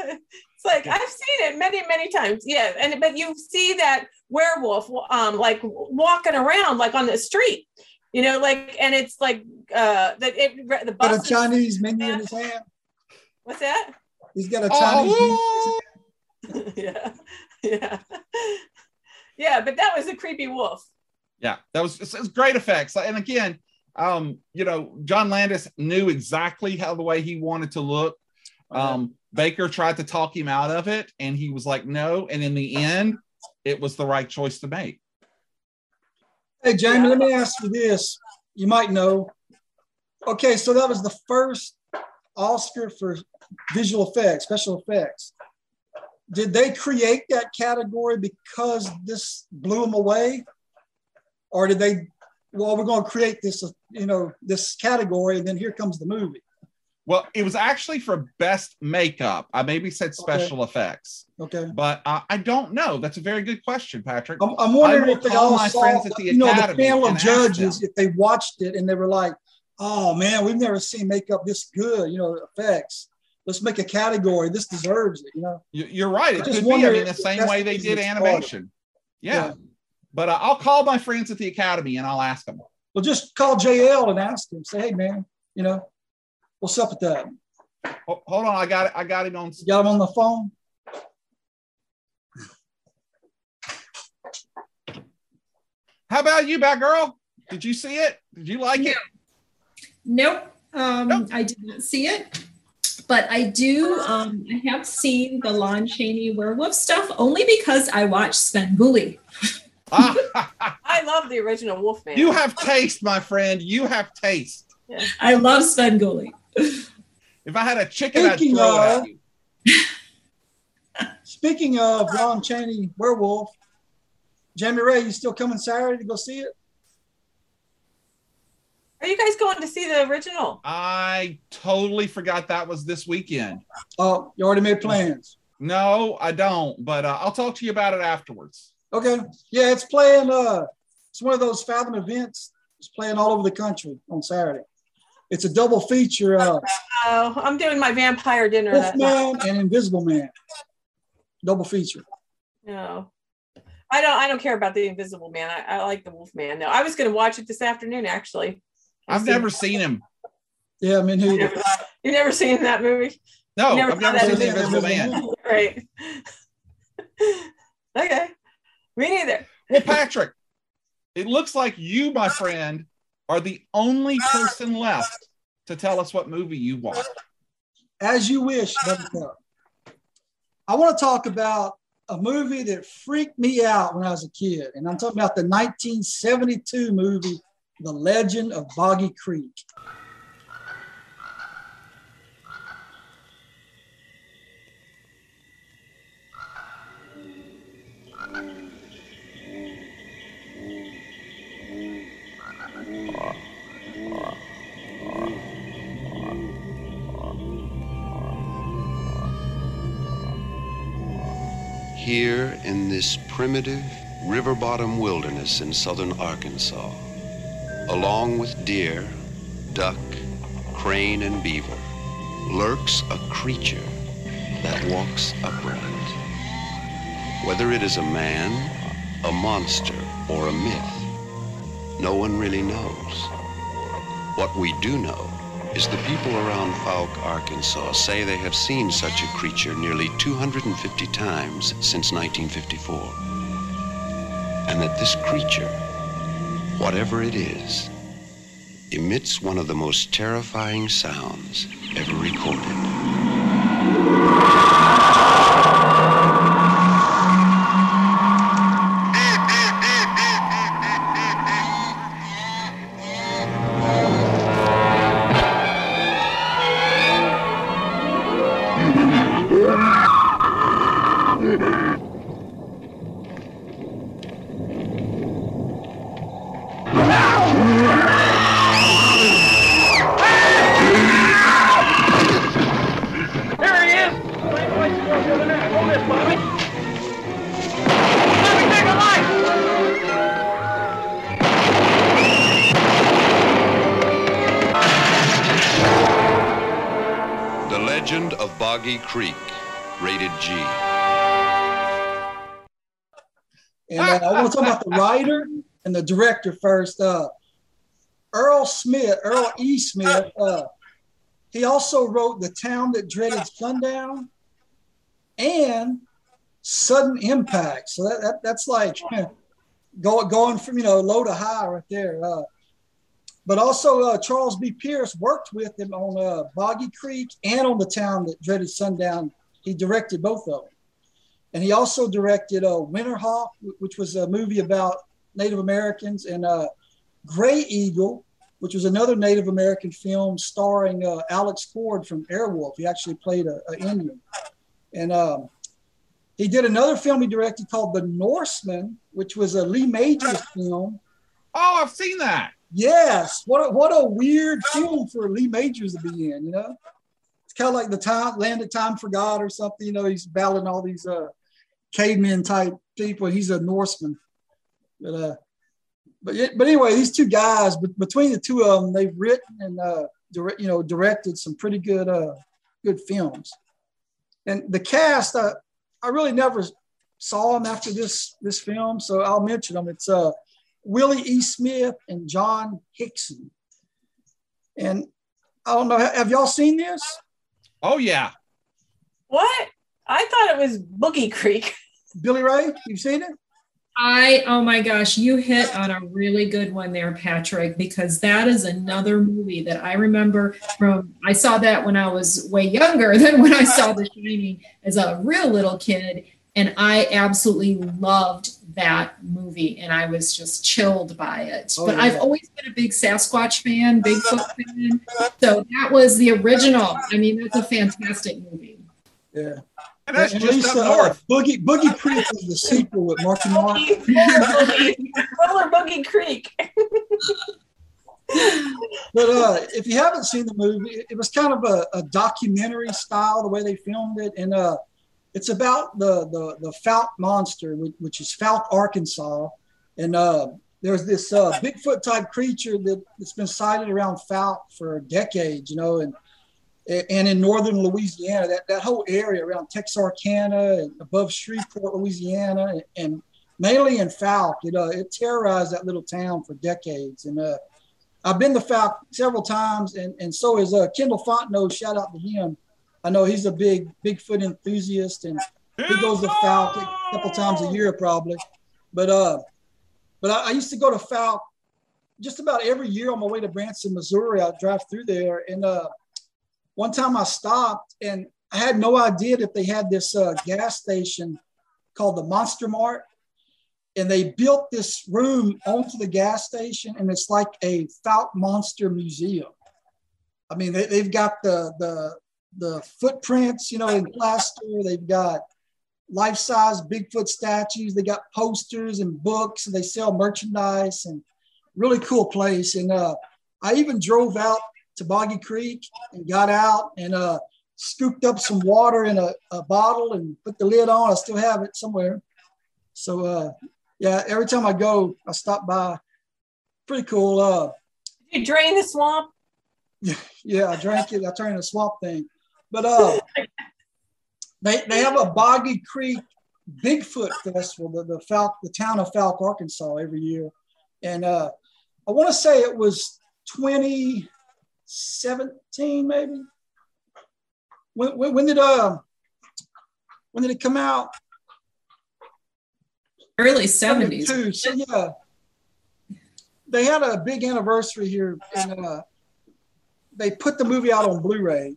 It's like I've seen it many, many times. Yeah, and but you see that werewolf, um, like walking around like on the street. You know, like, and it's like uh, that. It the bus got a Chinese menu in his hand. What's that? He's got a Chinese oh. menu. In his hand. Yeah, yeah, yeah. But that was a creepy wolf. Yeah, that was, it was great effects. And again, um, you know, John Landis knew exactly how the way he wanted to look. Um, yeah. Baker tried to talk him out of it, and he was like, "No." And in the end, it was the right choice to make. Hey, Jamie, let me ask you this. You might know. Okay, so that was the first Oscar for visual effects, special effects. Did they create that category because this blew them away? Or did they, well, we're going to create this, you know, this category, and then here comes the movie? Well, it was actually for best makeup. I maybe said special okay. effects. Okay. But uh, I don't know. That's a very good question, Patrick. I'm, I'm wondering if they all my saw, friends at the you know, Academy the panel of judges, if they watched it and they were like, oh, man, we've never seen makeup this good, you know, effects. Let's make a category. This deserves it, you know? You're right. It I could be. I mean, the same way they did animation. Yeah. yeah. But uh, I'll call my friends at the Academy and I'll ask them. Well, just call J L and ask him. Say, hey, man, you know, what's up with that? Oh, hold on. I got it. I got it on. You got him on the phone? How about you, Batgirl? Did you see it? Did you like it? Nope. Um, nope. I did not see it. But I do, um, I have seen the Lon Chaney werewolf stuff only because I watched Svengooley. I love the original Wolfman. You have taste, my friend. You have taste. Yeah. I love Svengooley. If I had a chicken, speaking I'd throw of, it at you. Speaking of Lon Chaney werewolf, Jamie Ray, you still coming Saturday to go see it? Are you guys going to see the original? I totally forgot that was this weekend. Oh, you already made plans? No, I don't. But uh, I'll talk to you about it afterwards. Okay. Yeah, it's playing. Uh, it's one of those Fathom events. It's playing all over the country on Saturday. It's a double feature. Uh, oh, I'm doing my vampire dinner. Wolfman and Invisible Man. Double feature. No. I don't. I don't care about the Invisible Man. I, I like the Wolfman. No, I was going to watch it this afternoon, actually. I've seen never seen him. Yeah, I mean, who? You've never seen that movie? No, never I've never seen The Invisible Man. Right. Okay. Me neither. Well, Patrick, it looks like you, my friend, are the only person left to tell us what movie you watched. As you wish, Buttercup. I want to talk about a movie that freaked me out when I was a kid. And I'm talking about the nineteen seventy-two movie, The Legend of Boggy Creek. Here in this primitive river bottom wilderness in southern Arkansas, along with deer, duck, crane, and beaver, lurks a creature that walks upright. Whether it is a man, a monster, or a myth, no one really knows. What we do know is the people around Fouke, Arkansas, say they have seen such a creature nearly two hundred fifty times since nineteen fifty-four, and that this creature, whatever it is, emits one of the most terrifying sounds ever recorded. Creek, rated G. And uh, I want to talk about the writer and the director first. Uh, Earl Smith, Earl E. Smith, uh, he also wrote The Town That Dreaded Sundown and Sudden Impact. So that, that that's like you know, go, going from, you know, low to high right there. Uh, But also uh, Charles B. Pierce worked with him on uh, Boggy Creek and on The Town That Dreaded Sundown. He directed both of them. And he also directed uh, Winter Hawk, which was a movie about Native Americans, and uh, Gray Eagle, which was another Native American film starring uh, Alex Cord from Airwolf. He actually played an Indian. And um, he did another film he directed called The Norseman, which was a Lee Majors film. Oh, I've seen that. Yes, what a, what a weird film for Lee Majors to be in, you know? kind of like the time, Land of Time Forgot or something. You know, he's battling all these uh, cavemen type people. He's a Norseman. But uh, but but anyway, these two guys, between the two of them, they've written and uh, direct, you know, directed some pretty good uh, good films. And the cast, I, I really never saw them after this this film, so I'll mention them. It's uh, Willie E. Smith and John Hickson. And I don't know, have y'all seen this? Oh, yeah. What? I thought it was Boogie Creek. Billy Ray, you've seen it? I, oh my gosh, you hit on a really good one there, Patrick, because that is another movie that I remember from, I saw that when I was way younger than when I saw The Shining as a real little kid, and I absolutely loved that movie, and I was just chilled by it. Oh, but yeah. I've always been a big Sasquatch fan, Bigfoot fan, so that was the original. I mean, that's a fantastic movie. Yeah. And that's and just Lisa, up north. Uh, Boogie, Boogie Creek is the sequel with Marky Mark. Roller Boogie Creek. But uh, if you haven't seen the movie, it was kind of a, a documentary style, the way they filmed it. And uh, it's about the, the, the Falk monster, which is Falk, Arkansas. And uh, there's this uh, Bigfoot-type creature that, that's been sighted around Falk for decades, you know, and And in northern Louisiana, that, that whole area around Texarkana and above Shreveport, Louisiana, and, and mainly in Falk, it, uh, it terrorized that little town for decades. And uh, I've been to Falk several times, and, and so is uh, Kendall Fontenot. Shout out to him. I know he's a big Bigfoot enthusiast, and he goes to Falk a couple times a year probably. But, uh, but I, I used to go to Falk just about every year on my way to Branson, Missouri. I'd drive through there, and uh, one time I stopped and I had no idea that they had this uh, gas station called the Monster Mart. And they built this room onto the gas station, and it's like a Falk Monster Museum. I mean, they, they've got the, the, the footprints, you know, in plaster. They've got life-size Bigfoot statues. They got posters and books, and they sell merchandise, and really cool place. And uh, I even drove out to Boggy Creek and got out and uh, scooped up some water in a, a bottle and put the lid on. I still have it somewhere. So uh, yeah, every time I go, I stop by. Pretty cool. Uh, Did you drain the swamp? Yeah, I drank it. I turned the swamp thing. But uh, they they have a Boggy Creek Bigfoot Festival, the the, Falk, the town of Falk, Arkansas, every year. And uh, I want to say it was twenty seventeen maybe. When, when, when did uh when did it come out? Early seventies. So yeah, they had a big anniversary here, and uh, they put the movie out on Blu-ray.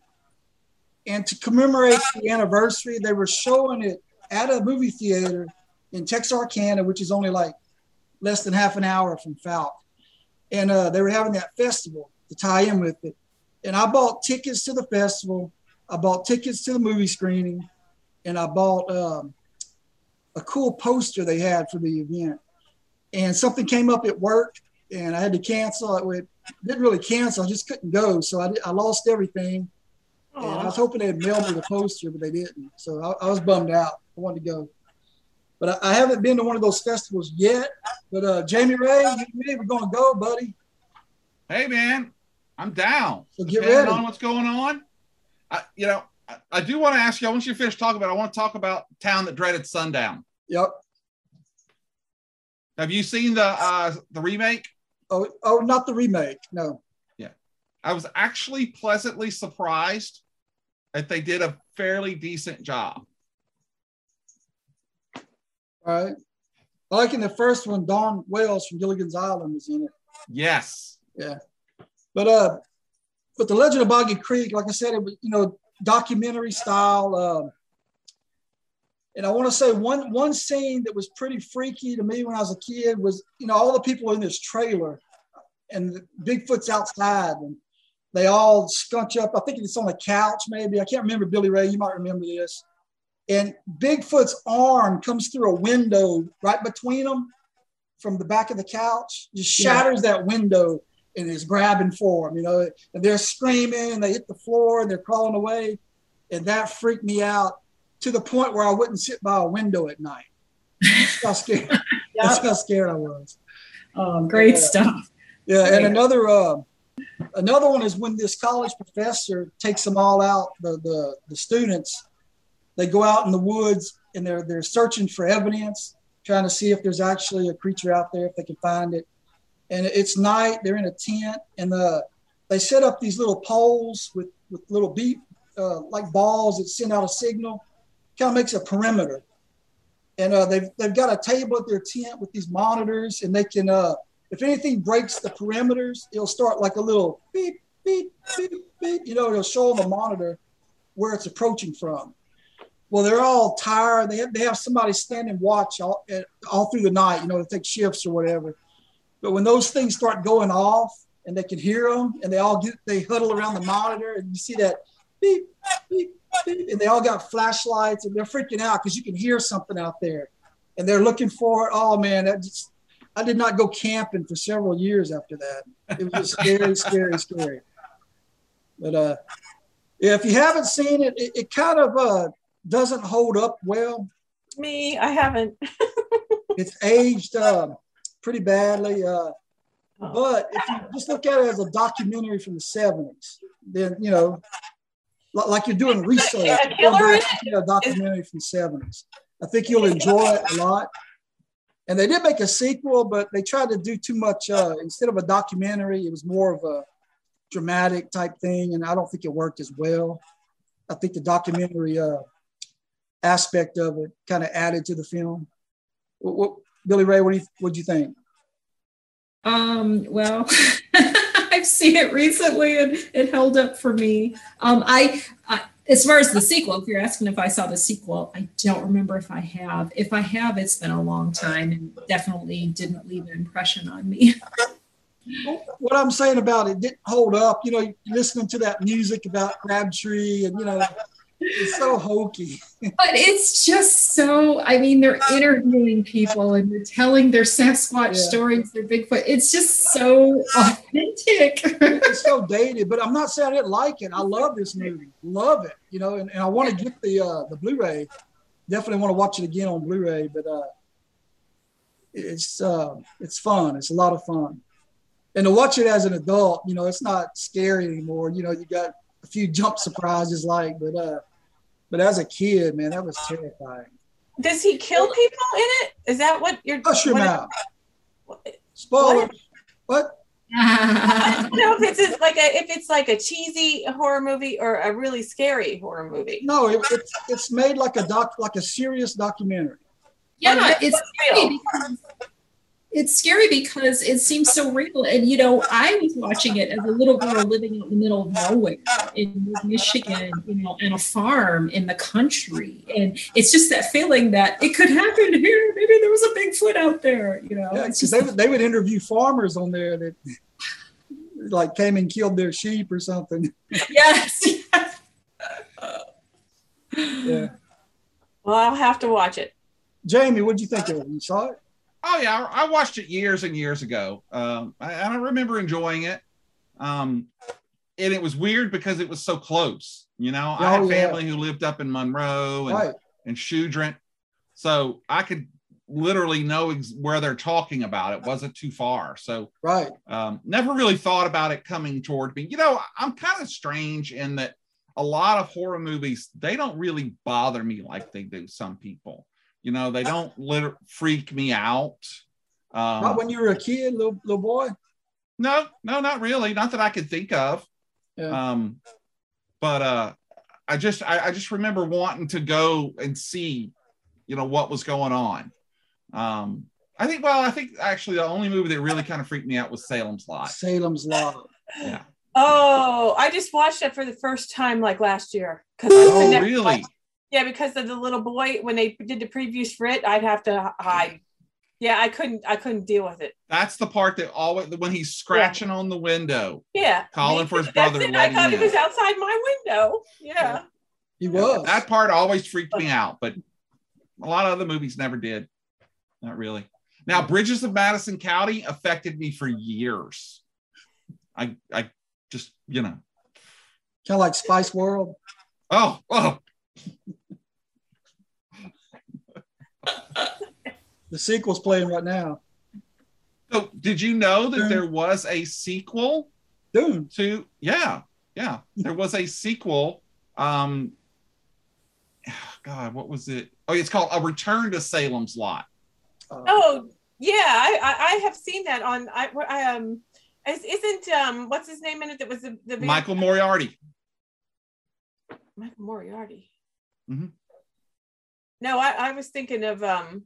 And to commemorate the anniversary, they were showing it at a movie theater in Texarkana, which is only like less than half an hour from Falk. And uh, they were having that festival to tie in with it. And I bought tickets to the festival. I bought tickets to the movie screening, and I bought um, a cool poster they had for the event. And something came up at work, and I had to cancel. It didn't really cancel, I just couldn't go. So I, did, I lost everything. Aww. And I was hoping they'd mail me the poster, but they didn't. So I, I was bummed out. I wanted to go. But I, I haven't been to one of those festivals yet. But uh, Jamie Ray, you and me, we're going to go, buddy. Hey, man. I'm down. So get Depending ready. on what's going on. I, you know, I, I do want to ask you, I want you to finish talking about it. I want to talk about Town That Dreaded Sundown. Yep. Have you seen the uh, the remake? Oh, oh, not the remake. No. Yeah. I was actually pleasantly surprised that they did a fairly decent job. All right. Like in the first one, Dawn Wells from Gilligan's Island was in it. Yes. Yeah. But uh, but the Legend of Boggy Creek, like I said, it was, you know, documentary style. Uh, and I want to say one one scene that was pretty freaky to me when I was a kid was, you know, all the people in this trailer, and Bigfoot's outside, and they all scunch up. I think it's on the couch, maybe. I can't remember. Billy Ray, you might remember this. And Bigfoot's arm comes through a window right between them from the back of the couch, just shatters yeah. that window. and is grabbing for them, you know, and they're screaming and they hit the floor and they're crawling away. And that freaked me out to the point where I wouldn't sit by a window at night. That's how scared, that's how scared I was. Um, Great and, uh, stuff. Yeah. Great. And another, uh, another one is when this college professor takes them all out, the, the, the students, they go out in the woods and they're, they're searching for evidence, trying to see if there's actually a creature out there, if they can find it. And it's night, they're in a tent, and the, they set up these little poles with, with little beep, uh, like balls that send out a signal, kind of makes a perimeter. And uh, they've, they've got a table at their tent with these monitors, and they can, uh, if anything breaks the perimeters, it'll start like a little beep, beep, beep, beep, you know, it'll show them a monitor where it's approaching from. Well, they're all tired. They have, they have somebody stand and watch all, all through the night, you know, to take shifts or whatever. But when those things start going off and they can hear them and they all get, they huddle around the monitor and you see that beep, beep, beep, and they all got flashlights and they're freaking out because you can hear something out there and they're looking for it. Oh man, that just, I did not go camping for several years after that. It was just scary, scary, scary. But uh, yeah, if you haven't seen it, it, it kind of uh, doesn't hold up well. Me, I haven't. It's aged um, pretty badly. Uh, but if you just look at it as a documentary from the seventies, then, you know, like you're doing research, yeah, you're doing a documentary from the seventies. I think you'll enjoy it a lot. And they did make a sequel, but they tried to do too much. Uh, instead of a documentary, it was more of a dramatic type thing. And I don't think it worked as well. I think the documentary uh, aspect of it kind of added to the film. What, what, Billy Ray, what do you, what'd you think? Um, well, I've seen it recently and it held up for me. Um, I, I, as far as the sequel, if you're asking if I saw the sequel, I don't remember if I have. If I have, it's been a long time and definitely didn't leave an impression on me. What I'm saying about it didn't hold up. You know, you're listening to that music about Crabtree and, you know, it's so hokey. But it's just so, I mean, they're interviewing people and they're telling their Sasquatch yeah. stories, their Bigfoot. It's just so authentic. It's so dated, but I'm not saying I didn't like it. I love this movie. Love it. You know, and, and I want to get the uh, the Blu-ray. Definitely want to watch it again on Blu-ray, but uh, it's uh, it's fun. It's a lot of fun. And to watch it as an adult, you know, it's not scary anymore. You know, you got a few jump surprises, like, but uh, but as a kid, man, that was terrifying. Does he kill people in it? Is that what you're? Push your mouth. Spoiler. What? I don't know if it's like a if it's like a cheesy horror movie or a really scary horror movie. No, it, it's it's made like a doc, like a serious documentary. Yeah, like, it's real. It's scary because it seems so real. And, you know, I was watching it as a little girl living out in the middle of nowhere in Michigan, you know, on a farm in the country. And it's just that feeling that it could happen here. Maybe there was a Bigfoot out there, you know. Yeah, it's just, they, they would interview farmers on there that, like, came and killed their sheep or something. Yes. Yeah. Well, I'll have to watch it. Jamie, what did you think of it? You saw it? Oh, yeah, I watched it years and years ago. Um, I, I remember enjoying it. Um, and it was weird because it was so close. You know, oh, I had family yeah. who lived up in Monroe and, right. and Shudrant. So I could literally know ex where they're talking about. It wasn't too far. So right. um, never really thought about it coming toward me. You know, I'm kind of strange in that a lot of horror movies, they don't really bother me like they do some people. You know, they don't literally freak me out. Um, not when you were a kid, little, little boy? No, no, not really. Not that I could think of. Yeah. Um, but uh, I just I, I just remember wanting to go and see, you know, what was going on. Um, I think, well, I think actually the only movie that really kind of freaked me out was Salem's Lot. Salem's Lot. Yeah. Oh, I just watched it for the first time like last year. Oh, really? Yeah, because of the little boy, when they did the previews for it, I'd have to hide. Yeah, I couldn't. I couldn't deal with it. That's the part that always when he's scratching yeah. on the window. Yeah, calling for his brother. That's it. I thought he was outside my window. Yeah, yeah. He was. That part always freaked me out, but a lot of other movies never did. Not really. Now, Bridges of Madison County affected me for years. I I just, you know. Kind of like Spice World. Oh, oh. The sequel's playing right now. So did you know that there was a sequel? Dune. To, yeah, yeah. There was a sequel. Um, God, what was it? Oh, it's called A Return to Salem's Lot. Uh, oh, yeah. I, I, I have seen that on, I, I um, isn't, um, what's his name in it that was the, the Michael Moriarty. Michael Moriarty. Mm-hmm. No, I, I was thinking of, um,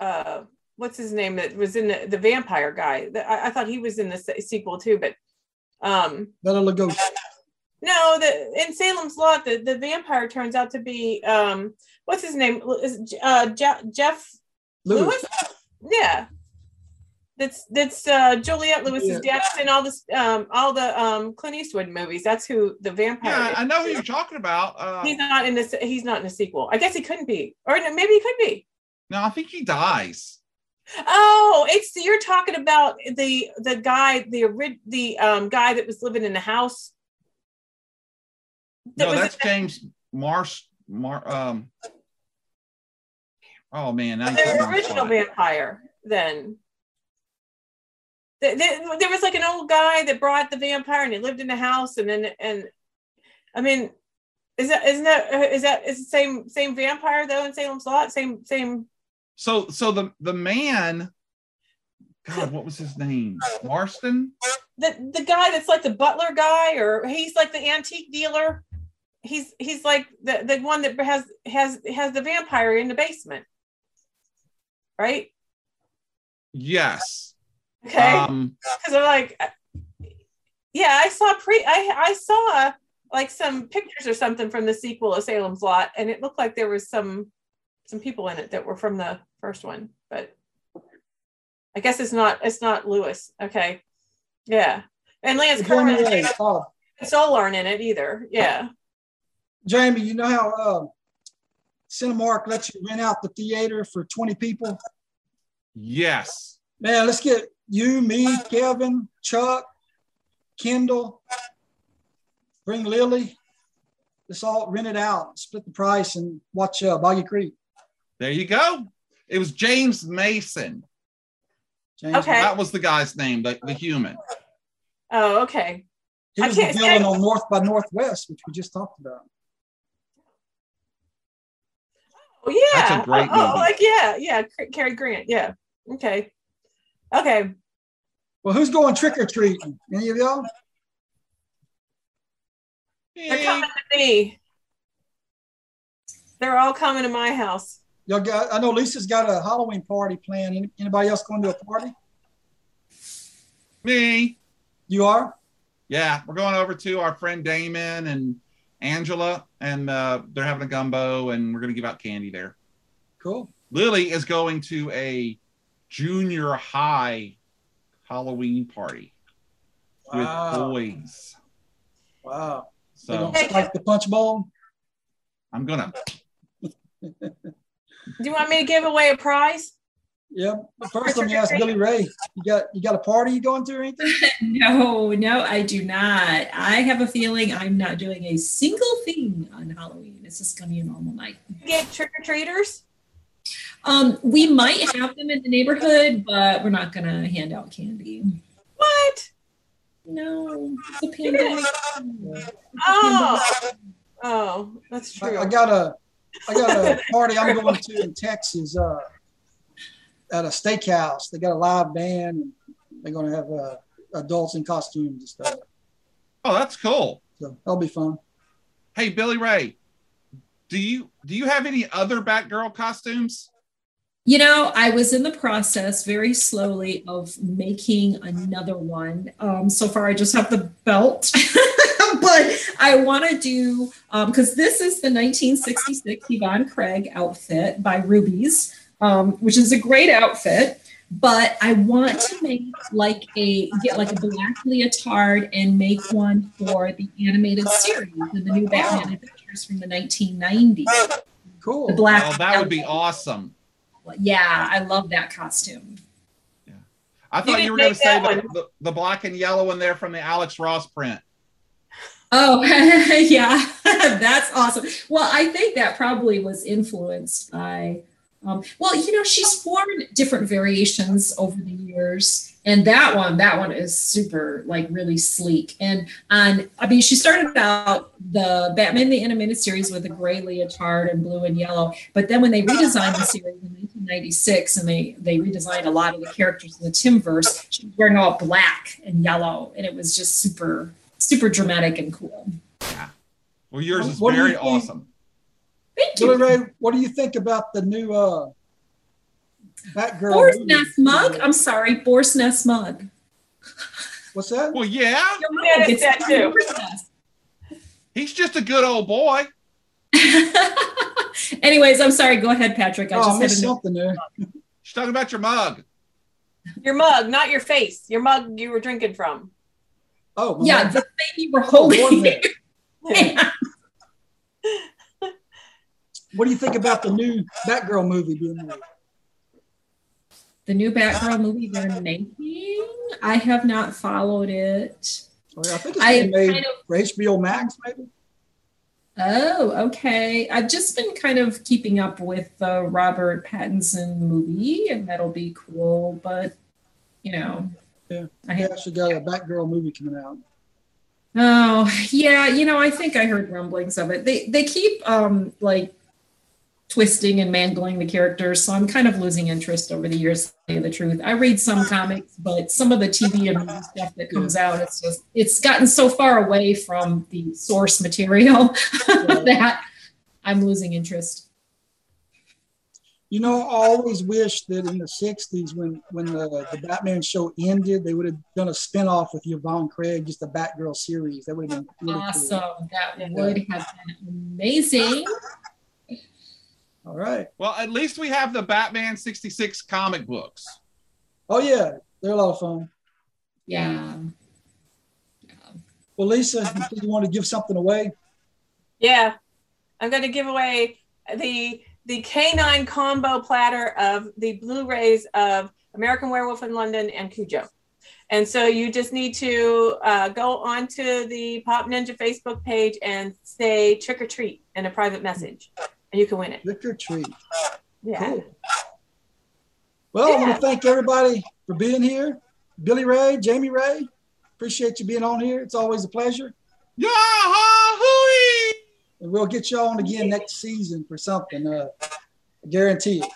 uh, what's his name that was in the, the vampire guy. I, I thought he was in the sequel too, but um that'll go. Uh, no, the in Salem's Lot, the, the vampire turns out to be um what's his name? Is uh Jeff, Jeff Lewis. Lewis? Yeah. That's that's uh Juliette Lewis's yeah. dad in all this um all the um Clint Eastwood movies. That's who the vampire Yeah, is. I know who you're talking about. Uh, he's not in this he's not in a sequel. I guess he couldn't be. Or maybe he could be. No, I think he dies. Oh, it's you're talking about the the guy the the um guy that was living in the house. That no, was that's James Marsh. Mar, um, oh man, now the original vampire. Then the, the, there was like an old guy that brought the vampire, and he lived in the house, and then and I mean, is that isn't that is that is the same same vampire though in Salem's Lot? Same same. So, so the, the man, God, what was his name? Marston? The the guy that's like the butler guy, or he's like the antique dealer. He's he's like the, the one that has has has the vampire in the basement, right? Yes. Okay. Because um, I'm like, yeah, I saw pre, I I saw like some pictures or something from the sequel of Salem's Lot, and it looked like there was some. some people in it that were from the first one, but I guess it's not, it's not Lewis. Okay. Yeah. And Lance Kerman and oh. Soul aren't in it either. Yeah. Jamie, you know how uh, Cinemark lets you rent out the theater for twenty people? Yes. Man, let's get you, me, Kevin, Chuck, Kendall, bring Lily. Let's all rent it out, split the price, and watch uh, Boggy Creek. There you go. It was James Mason. James okay. That was the guy's name, the, the human. Oh, okay. He was the villain on North by Northwest, which we just talked about. Oh, yeah. That's a great oh, movie. Oh, like, yeah, yeah. Cary Grant, yeah. Okay. Okay. Well, who's going trick-or-treating? Any of y'all? They're coming to me. They're all coming to my house. Y'all got, I know Lisa's got a Halloween party planned. Anybody else going to a party? Me. You are? Yeah. We're going over to our friend Damon and Angela, and uh, they're having a gumbo, and we're going to give out candy there. Cool. Lily is going to a junior high Halloween party wow. with boys. Wow. So they don't spike the punch bowl. I'm gonna. Do you want me to give away a prize? Yep. Yeah. First, let me ask Billy Ray. You got you got a party you going to or anything? No, no, I do not. I have a feeling I'm not doing a single thing on Halloween. It's just gonna be a normal night. You get trick or treaters? Um, we might have them in the neighborhood, but we're not gonna hand out candy. What? No, it's a pandemic. Oh, oh, that's true. I, I got a, I got a party I'm going to in Texas uh, at a steakhouse. They got a live band. And they're going to have uh, adults in costumes and stuff. Oh, that's cool. So that'll be fun. Hey, Billy Ray, do you do you have any other Batgirl costumes? You know, I was in the process very slowly of making another one. Um, so far, I just have the belt, but I want to do, because um, this is the nineteen sixty-six Yvonne Craig outfit by Ruby's, um, which is a great outfit, but I want to make like a, get like a black leotard and make one for the animated series and the new Batman Adventures from the nineteen nineties. Cool. The black oh, that outfit. Would be awesome. Yeah, I love that costume. Yeah, I thought you, you were going to say the, the, the black and yellow one there from the Alex Ross print. Oh, yeah, that's awesome. Well, I think that probably was influenced by, um, well, you know, she's worn different variations over the years. And that one, that one is super, like, really sleek. And, and I mean, she started out the Batman the Animated Series with a gray leotard and blue and yellow. But then when they redesigned the series in nineteen ninety-six, and they, they redesigned a lot of the characters in the Timverse, she was wearing all black and yellow. And it was just super, super dramatic and cool. Yeah. Well, yours is very awesome. Thank you. Billy Ray, what do you think about the new... Uh... Batgirl. Boar's Nest mug? I'm sorry, Boar's Nest mug. What's that? Well, yeah. yeah it's that too. He's just a good old boy. Anyways, I'm sorry. Go ahead, Patrick. I oh, just I missed something there. She's talking about your mug. Your mug, not your face. Your mug you were drinking from. Oh. Well, yeah, the thing you were holding. Yeah. What do you think about the new Batgirl movie being made? The new Batgirl movie they're making, I have not followed it. Oh, yeah, I think it's been made kind of, for H B O Max, maybe. Oh, okay. I've just been kind of keeping up with the Robert Pattinson movie, and that'll be cool. But, you know. Yeah, I yeah, actually got a Batgirl movie coming out. Oh, yeah. You know, I think I heard rumblings of it. They, they keep, um, like, twisting and mangling the characters, so I'm kind of losing interest over the years, to tell you the truth. I read some comics, but some of the T V and movie stuff that comes out, it's just it's gotten so far away from the source material that I'm losing interest. You know, I always wish that in the sixties, when when the, the Batman show ended, they would have done a spinoff with Yvonne Craig, just a Batgirl series. That would have been really awesome. Cool. That would yeah. have been amazing. All right. Well, at least we have the Batman sixty-six comic books. Oh, yeah. They're a lot of fun. Yeah. yeah. Well, Lisa, do you want to give something away? Yeah. I'm going to give away the the K nine combo platter of the Blu-rays of American Werewolf in London and Cujo. And so you just need to uh, go onto the Pop Ninja Facebook page and say trick or treat in a private message. You can win it. Trick or treat. Yeah. Cool. Well, yeah. I want to thank everybody for being here. Billy Ray, Jamie Ray, appreciate you being on here. It's always a pleasure. Yahoo! And we'll get you on again next season for something. Uh, I guarantee it.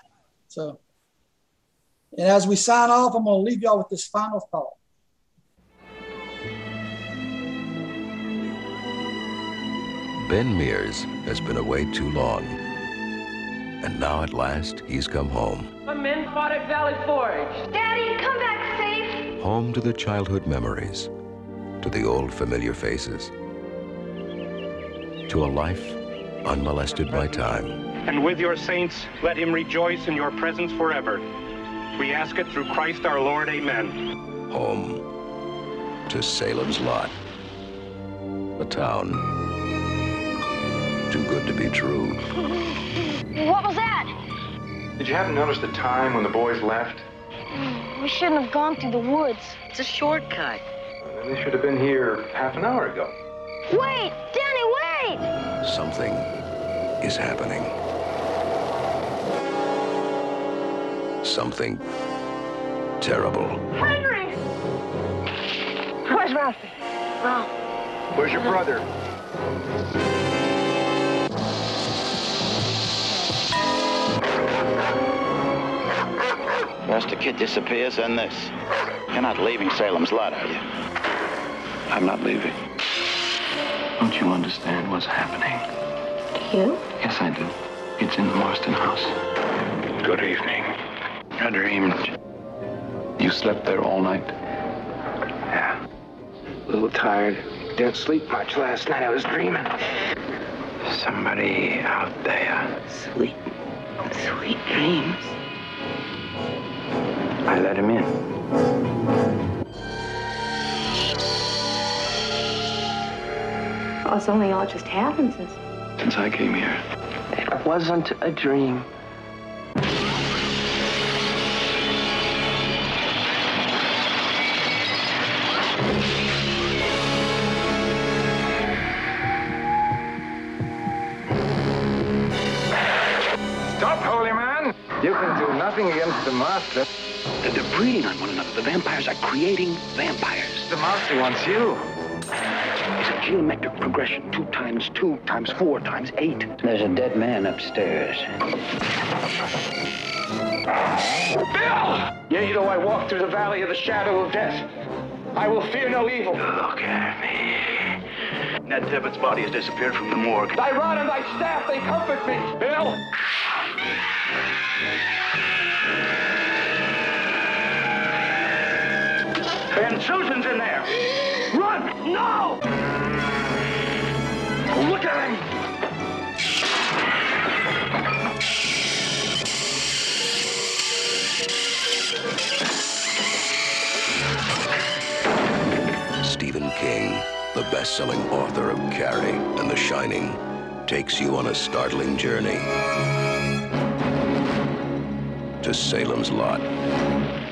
So, and as we sign off, I'm going to leave y'all with this final thought. Ben Mears has been away too long, and now at last he's come home. The men fought at Valley Forge. Daddy, come back safe. Home to the childhood memories, to the old familiar faces, to a life unmolested by time. And with your saints, let him rejoice in your presence forever. We ask it through Christ our Lord, amen. Home to Salem's Lot, a town too good to be true. What was that? Did you happen to notice the time when the boys left? We shouldn't have gone through the woods. It's a shortcut. Well, then they should have been here half an hour ago. Wait, Danny, wait! Something is happening. Something terrible. Henry! Where's Ralphie? Ralph. Where's your brother? Once the kid disappears, then this. You're not leaving Salem's Lot, are you? I'm not leaving. Don't you understand what's happening? Do you? Yes, I do. It's in the Marston house. Good evening. I dreamed. You slept there all night? Yeah. A little tired. Didn't sleep much last night. I was dreaming. Somebody out there. Sweet, sweet dreams. I let him in. Well, it's only all just happened since... Since I came here. It wasn't a dream. nothing against the master. They're breeding on one another. The vampires are creating vampires. The master wants you. It's a geometric progression. Two times two times four times eight. There's a dead man upstairs. Bill! Yea, you know, I walk through the valley of the shadow of death. I will fear no evil. Look at me. Ned Tippett's body has disappeared from the morgue. Thy rod and thy staff, they comfort me. Bill! And Susan's in there. Run! No! Look at him! Stephen King, the best-selling author of Carrie and The Shining, takes you on a startling journey to Salem's Lot.